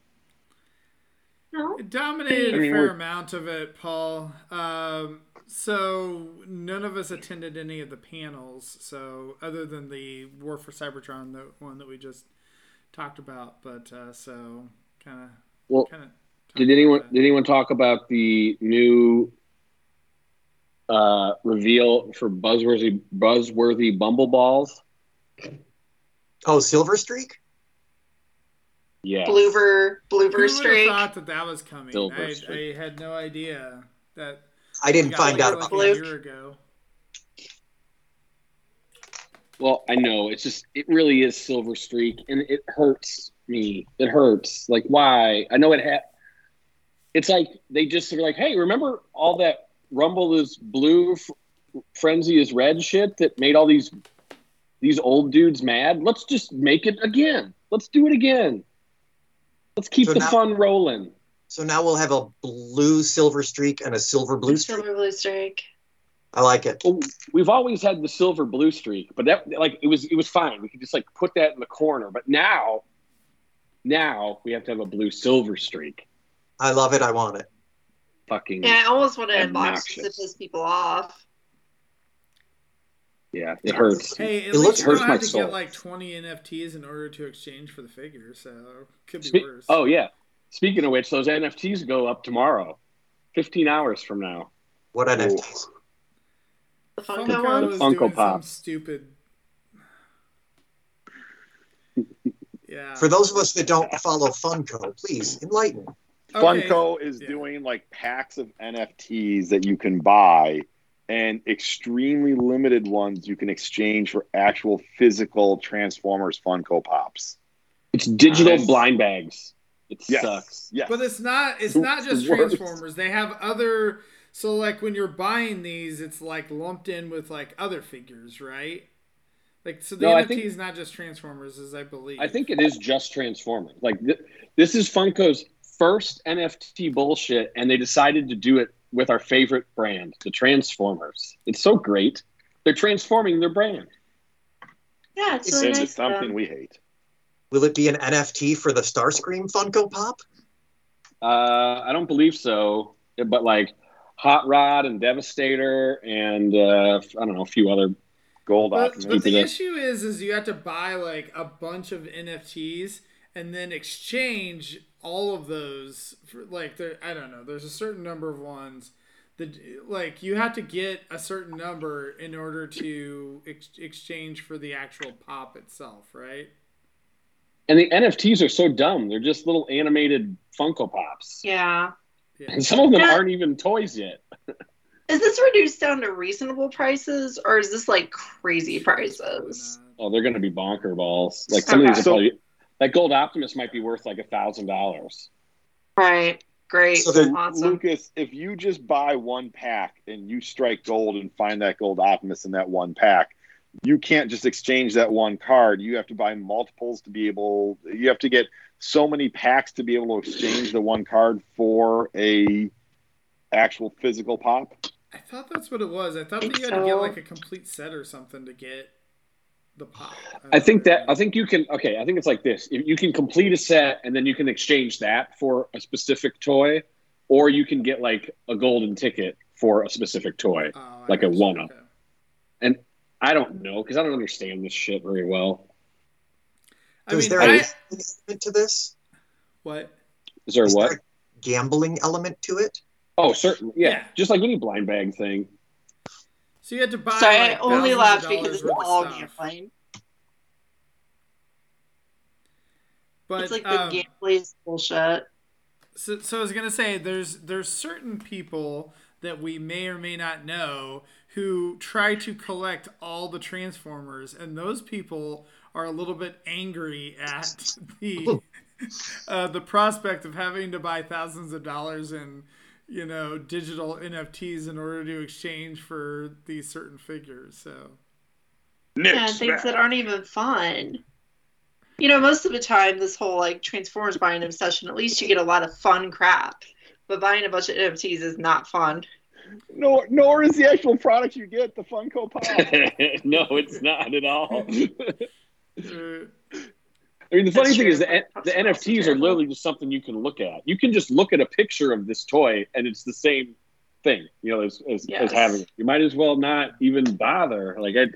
No. It dominated I mean, a fair we're... amount of it, Paul. Um, so none of us attended any of the panels, so other than the War for Cybertron, the one that we just talked about. But uh, so kind of. Well, kinda did anyone did anyone talk about the new uh, reveal for Buzzworthy Buzzworthy Bumble Balls? Oh, Silver Streak? Yeah. Bloober, Bloober Streak. I thought that that was coming. I, I had no idea that. I didn't find out about it a year ago. Well, I know. It's just, it really is Silver Streak, and it hurts me. It hurts. Like, why? I know it had. It's like they just were like, hey, remember all that Rumble is blue, Frenzy is red shit that made all these. These old dudes mad. Let's just make it again. Let's do it again. Let's keep so the now, fun rolling. So now we'll have a blue Silver Streak and a silver blue streak. Silver blue streak. I like it. Well, we've always had the silver blue streak, but that like it was it was fine. We could just like put that in the corner. But now, now we have to have a blue Silver Streak. I love it. I want it. Fucking. Yeah, I almost want to inbox because it piss people off. Yeah, it hurts. Hey, at it least you don't have to soul. get like twenty N F Ts in order to exchange for the figure, so it could be Spe- worse. Oh, yeah. Speaking of which, those N F Ts go up tomorrow, fifteen hours from now. What Ooh. N F Ts? The Funko, Funko, was Funko doing Pop. Some stupid. Yeah. For those of us that don't follow Funko, please enlighten. Okay. Funko is yeah. doing like packs of N F Ts that you can buy. And extremely limited ones you can exchange for actual physical Transformers Funko Pops. It's digital nice. blind bags. It yes. sucks. Yes. But it's not it's not just Transformers. They have other, so like when you're buying these, it's like lumped in with like other figures, right? Like, so the no, N F T think, is not just Transformers, as I believe. I think it is just Transformers. Like th- this is Funko's first N F T bullshit, and they decided to do it with our favorite brand, the Transformers. It's so great. They're transforming their brand. Yeah, it's so nice. It's something we hate. Will it be an N F T for the Starscream Funko Pop? Uh, I don't believe so, but like Hot Rod and Devastator and uh, I don't know, a few other gold but, options. But the it. issue is, is you have to buy like a bunch of N F Ts and then exchange all of those for like there. I don't know. There's a certain number of ones that like you have to get a certain number in order to ex- exchange for the actual pop itself, right? And the N F Ts are so dumb. They're just little animated Funko Pops. Yeah. And some of them yeah. aren't even toys yet. Is this reduced down to reasonable prices, or is this like crazy prices? Oh, they're going to be bonker balls. Like some okay. of these are probably, like Gold Optimus might be worth like a thousand dollars. Right. Great. So then, awesome. Lucas, if you just buy one pack and you strike gold and find that Gold Optimus in that one pack, you can't just exchange that one card. You have to buy multiples to be able, you have to get so many packs to be able to exchange the one card for a actual physical pop. I thought that's what it was. I thought that you had to get like a complete set or something to get the pop. I, I think that, I think you can, okay, I think it's like this. You can complete a set and then you can exchange that for a specific toy, or you can get like a golden ticket for a specific toy, oh, like a one-up. Okay. And I don't know, because I don't understand this shit very well. I mean, is there I, a element to this? What? Is there is what? There a gambling element to it? Oh, certainly. Yeah. yeah. Just like any blind bag thing. So you had to buy. Sorry, like, I only laughed because it's all gambling. But it's like um, the gambling bullshit. So, so I was gonna say, there's there's certain people that we may or may not know who try to collect all the Transformers, and those people are a little bit angry at the uh, the prospect of having to buy thousands of dollars in, you know, digital N F Ts in order to exchange for these certain figures. So yeah, things that aren't even fun. You know, most of the time, this whole like Transformers buying obsession, at least you get a lot of fun crap. But buying a bunch of N F Ts is not fun. Nor, nor is the actual product you get, the Funko Pop. No, it's not at all. I mean, the funny thing is the, the N F Ts are literally just something you can look at. You can just look at a picture of this toy, and it's the same thing, you know, as, as, yes. as having it. You might as well not even bother. Like, I,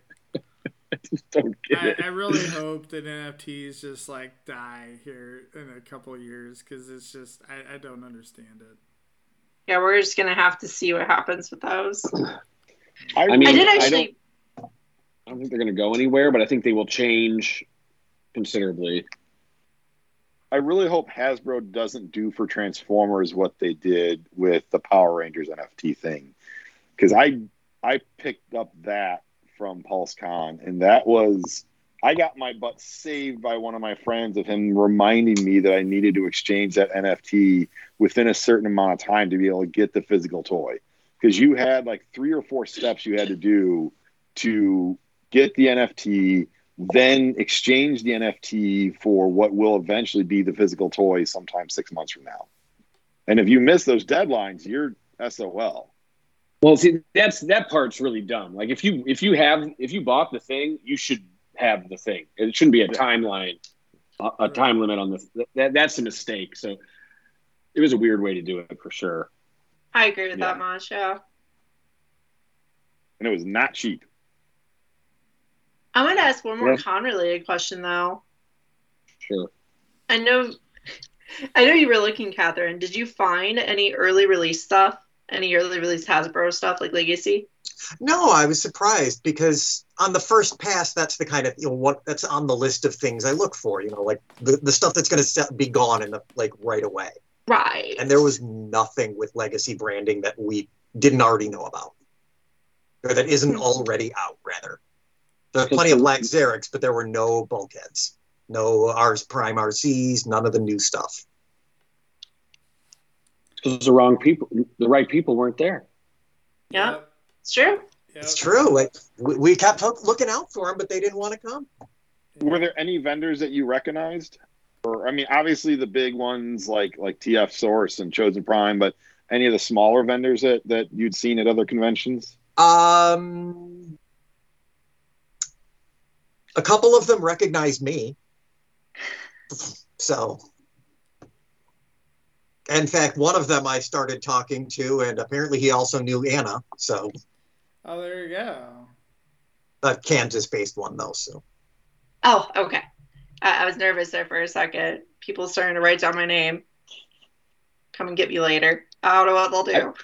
I just don't get I, it. I really hope that N F Ts just, like, die here in a couple of years, because it's just, I, I don't understand it. Yeah, we're just going to have to see what happens with those. I, mean, I did actually... I don't, I don't think they're going to go anywhere, but I think they will change considerably. I really hope Hasbro doesn't do for Transformers what they did with the Power Rangers N F T thing. Because I, I picked up that from PulseCon, and that was... I got my butt saved by one of my friends of him reminding me that I needed to exchange that N F T within a certain amount of time to be able to get the physical toy. Because you had like three or four steps you had to do to get the N F T, then exchange the N F T for what will eventually be the physical toy sometime six months from now. And if you miss those deadlines, you're S O L. Well, see, that's that part's really dumb. Like if you if you have if you bought the thing, you should have the thing. It shouldn't be a timeline, a, a time limit on this. That, that's a mistake. So it was a weird way to do it for sure. I agree with yeah. that, Masha. And it was not cheap. I want to ask one more yeah. con-related question, though. Sure. I know, I know you were looking, Catherine. Did you find any early release stuff? Any early release Hasbro stuff like Legacy? No, I was surprised because on the first pass, that's the kind of, you know, what that's on the list of things I look for, you know, like the, the stuff that's going to be gone in the, like right away. Right. And there was nothing with Legacy branding that we didn't already know about, or that isn't already out, rather. There are plenty of Laxerics, but there were no Bulkheads, no R's Prime R Cs, none of the new stuff. because the wrong people, the right people weren't there. Yeah, yep. It's true. Yep. It's true. Like, we, we kept looking out for them, but they didn't want to come. Were there any vendors that you recognized? Or I mean, obviously the big ones like like T F Source and Chosen Prime, but any of the smaller vendors that, that you'd seen at other conventions? Um, a couple of them recognized me. So, in fact, one of them I started talking to, and apparently he also knew Anna. So, oh, there you go. A Kansas-based one, though. So. Oh, okay. I, I was nervous there for a second. People starting to write down my name. Come and get me later. I don't know what they'll do.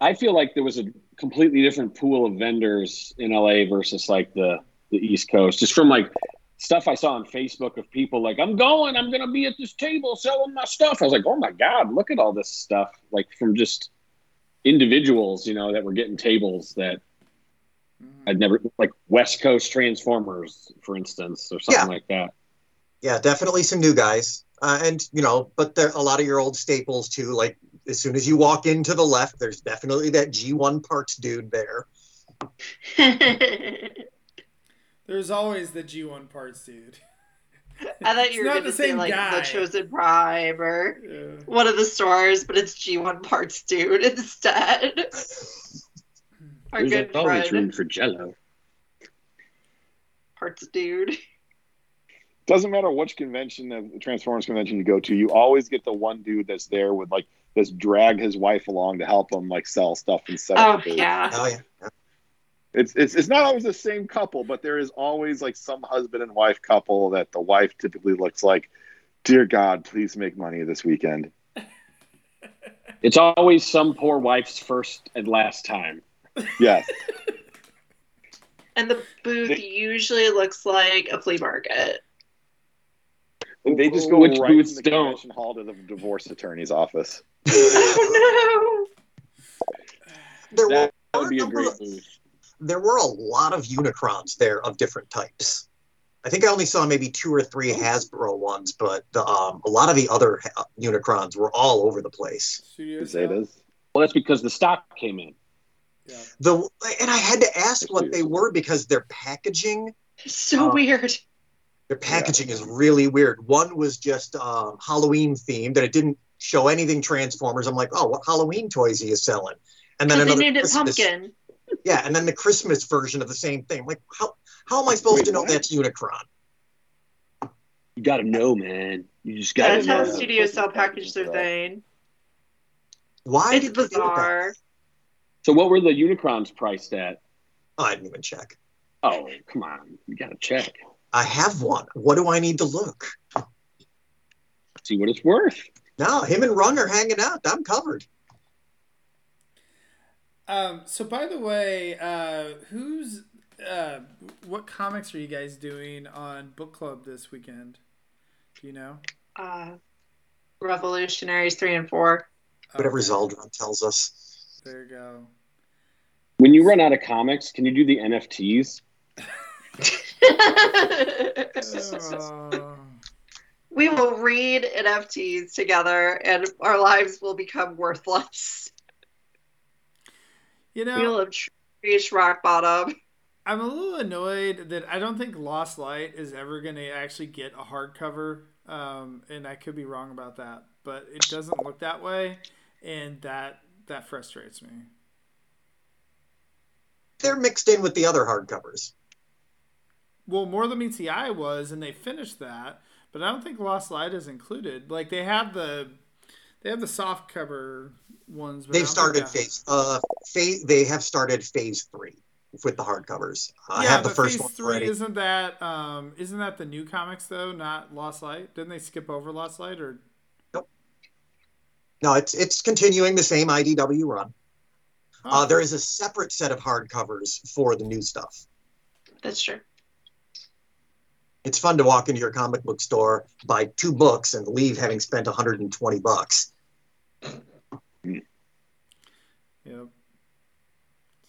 I, I feel like there was a completely different pool of vendors in L A versus like the, the East Coast, just from like stuff I saw on Facebook of people like, I'm going, I'm going to be at this table selling my stuff. I was like, oh my God, look at all this stuff. Like from just individuals, you know, that were getting tables that I'd never, like West Coast Transformers, for instance, or something yeah. like that. Yeah, definitely some new guys. Uh, and, you know, but there a lot of your old staples, too. Like, as soon as you walk into the left, there's definitely that G one Parts dude there. There's always the G one Parts dude. I thought you were going to say, like, guy. The Chosen Prime or yeah. one of the stores, but it's G one Parts dude instead. Our there's good always room for Jello. Parts dude. Doesn't matter which convention, the Transformers convention you go to, you always get the one dude that's there with like that's dragged his wife along to help him like sell stuff and set up. Oh yeah. Oh yeah. It's it's it's not always the same couple, but there is always like some husband and wife couple that the wife typically looks like, dear God, please make money this weekend. It's always some poor wife's first and last time. Yes. And the booth they, usually looks like a flea market. They just go Which right booths the don't. Convention hall to the divorce attorney's office. Oh, no. There that were, would be a great of, booth. There were a lot of Unicrons there of different types. I think I only saw maybe two or three Hasbro ones, but the, um, a lot of the other ha- Unicrons were all over the place. Zetas. Well, that's because the stock came in. Yeah. The And I had to ask that's what weird. They were because their packaging... It's so um, weird. Their packaging yeah. is really weird. One was just um, Halloween themed, and it didn't show anything Transformers. I'm like, oh, what Halloween toys are you selling? And then another Christmas, pumpkin. Yeah, and then the Christmas version of the same thing. Like, how how am I supposed Wait, to know what? That's Unicron? You gotta know, man. You just gotta. That's know. How studios sell package their thing. Why it's did bizarre? So, what were the Unicrons priced at? Oh, I didn't even check. Oh, come on, you gotta check. I have one. What do I need to look? See what it's worth. No, him and Rung are hanging out. I'm covered. Um, so, by the way, uh, who's uh, what comics are you guys doing on Book Club this weekend? Do you know? Uh, Revolutionaries three and four. Whatever Zaldron tells us. There you go. When you run out of comics, can you do the N F Ts? uh, we will read N F Ts together and our lives will become worthless. You know, we'll have reached rock bottom. I'm a little annoyed that I don't think Lost Light is ever going to actually get a hardcover, um, and I could be wrong about that, but it doesn't look that way, and that that frustrates me. They're mixed in with the other hardcovers. Well, More Than Meets the Eye was, and they finished that, but I don't think Lost Light is included. Like they have the, they have the soft cover ones. But They've started phase. Uh, phase. They have started phase three with the hardcovers. Yeah, I have but the first phase one three already. Isn't that um? Isn't that the new comics though? Not Lost Light. Didn't they skip over Lost Light or? Nope. No, it's it's continuing the same I D W run. Oh. Uh, there is a separate set of hardcovers for the new stuff. That's true. It's fun to walk into your comic book store, buy two books, and leave having spent one hundred twenty bucks. Yep.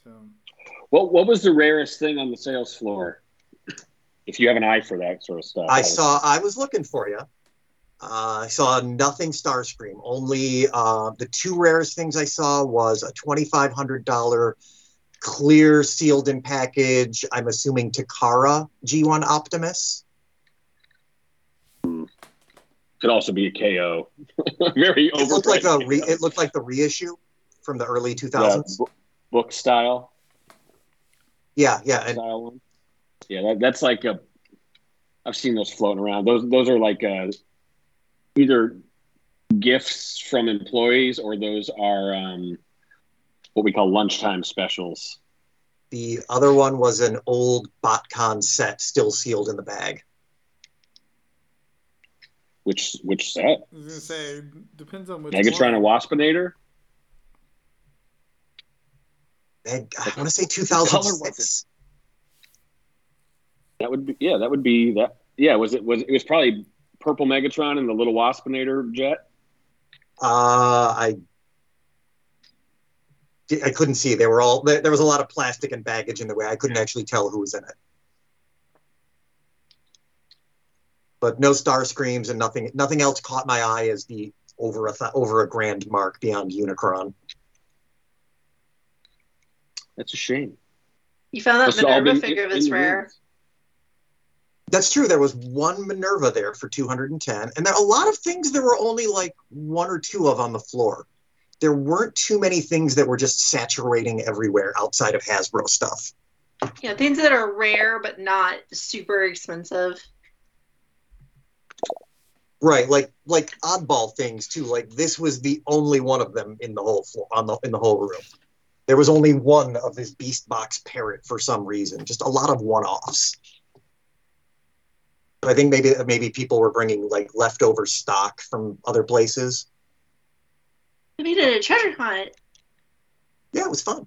So. Well, what was the rarest thing on the sales floor? If you have an eye for that sort of stuff. I, I saw. Was... I was looking for you. Uh, I saw nothing Starscream. Only uh, the two rarest things I saw was a twenty-five hundred dollars clear sealed in package, I'm assuming Takara G one Optimus. Could also be a K O. Very overpriced. It looked like a re- it looked like the reissue from the early two thousands. Yeah, b- book style. Yeah, yeah. And- style yeah, that, that's like a... I've seen those floating around. Those those are like uh, either gifts from employees or those are um, what we call lunchtime specials. The other one was an old BotCon set still sealed in the bag. Which which set? I was gonna say depends on which. Megatron and Waspinator. I, I want to say two thousand six. That would be yeah. That would be that yeah. Was it was it was probably purple Megatron and the little Waspinator jet? Uh, I I couldn't see. They were all there was a lot of plastic and baggage in the way. I couldn't actually tell who was in it. But no Starscreams and nothing. Nothing else caught my eye as the over a th- over a grand mark beyond Unicron. That's a shame. You found that Minerva figure that's rare. That's true. There was one Minerva there for two hundred ten, and there a lot of things. There were only like one or two of on the floor. There weren't too many things that were just saturating everywhere outside of Hasbro stuff. Yeah, things that are rare but not super expensive. Right, like like oddball things too. Like this was the only one of them in the whole floor, on the in the whole room. There was only one of this Beast Box parrot for some reason. Just a lot of one-offs. I think maybe maybe people were bringing like leftover stock from other places. We did a treasure hunt. Yeah, it was fun.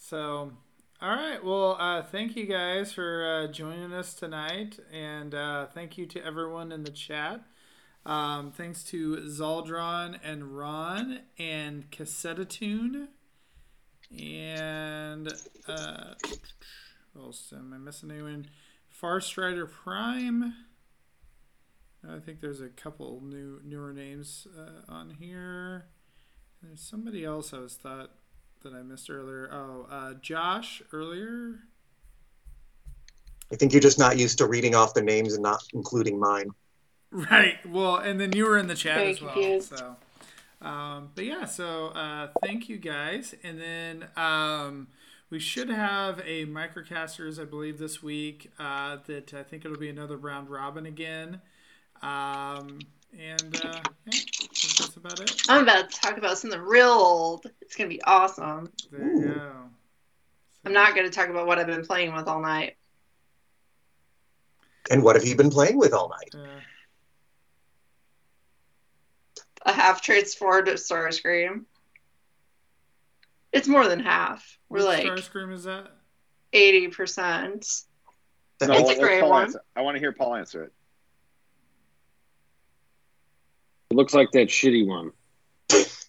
So. All right. Well, uh, thank you guys for uh, joining us tonight. And uh, thank you to everyone in the chat. Um, thanks to Zaldron and Ron and Cassettatune. And uh, who else? Am I missing anyone? Farstrider Prime. I think there's a couple new newer names uh, on here. There's somebody else I was thought... that I missed earlier. Oh, uh, Josh earlier. I think you're just not used to reading off the names and not including mine. Right. Well, and then you were in the chat Very as well. Confused. So, um, but yeah, so uh, thank you guys. And then um, we should have a Microcasters, I believe, this week uh, that I think it'll be another round robin again. Um, and uh, yeah. That's about it. I'm about to talk about something real old. It's going to be awesome. There you Ooh. Go. I'm not going to talk about what I've been playing with all night. And what have you been playing with all night? Uh, a half transformed Starscream. It's more than half. We're what like Starscream is that? eighty percent. No, it's a great one. I want to hear Paul answer it. It looks like that shitty one. That's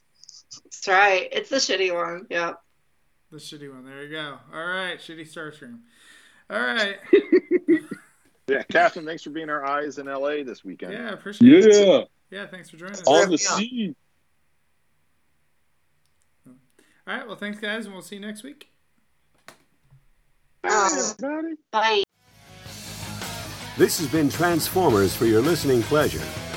right. It's the shitty one. Yep. The shitty one. There you go. All right. Shitty Starscream. All right. Yeah. Catherine, thanks for being our eyes in L A this weekend. Yeah. Appreciate yeah. it. Yeah. Yeah. Thanks for joining us. On the scene. All right. Well, thanks, guys. And we'll see you next week. Bye. Bye. Bye. This has been Transformers for your listening pleasure.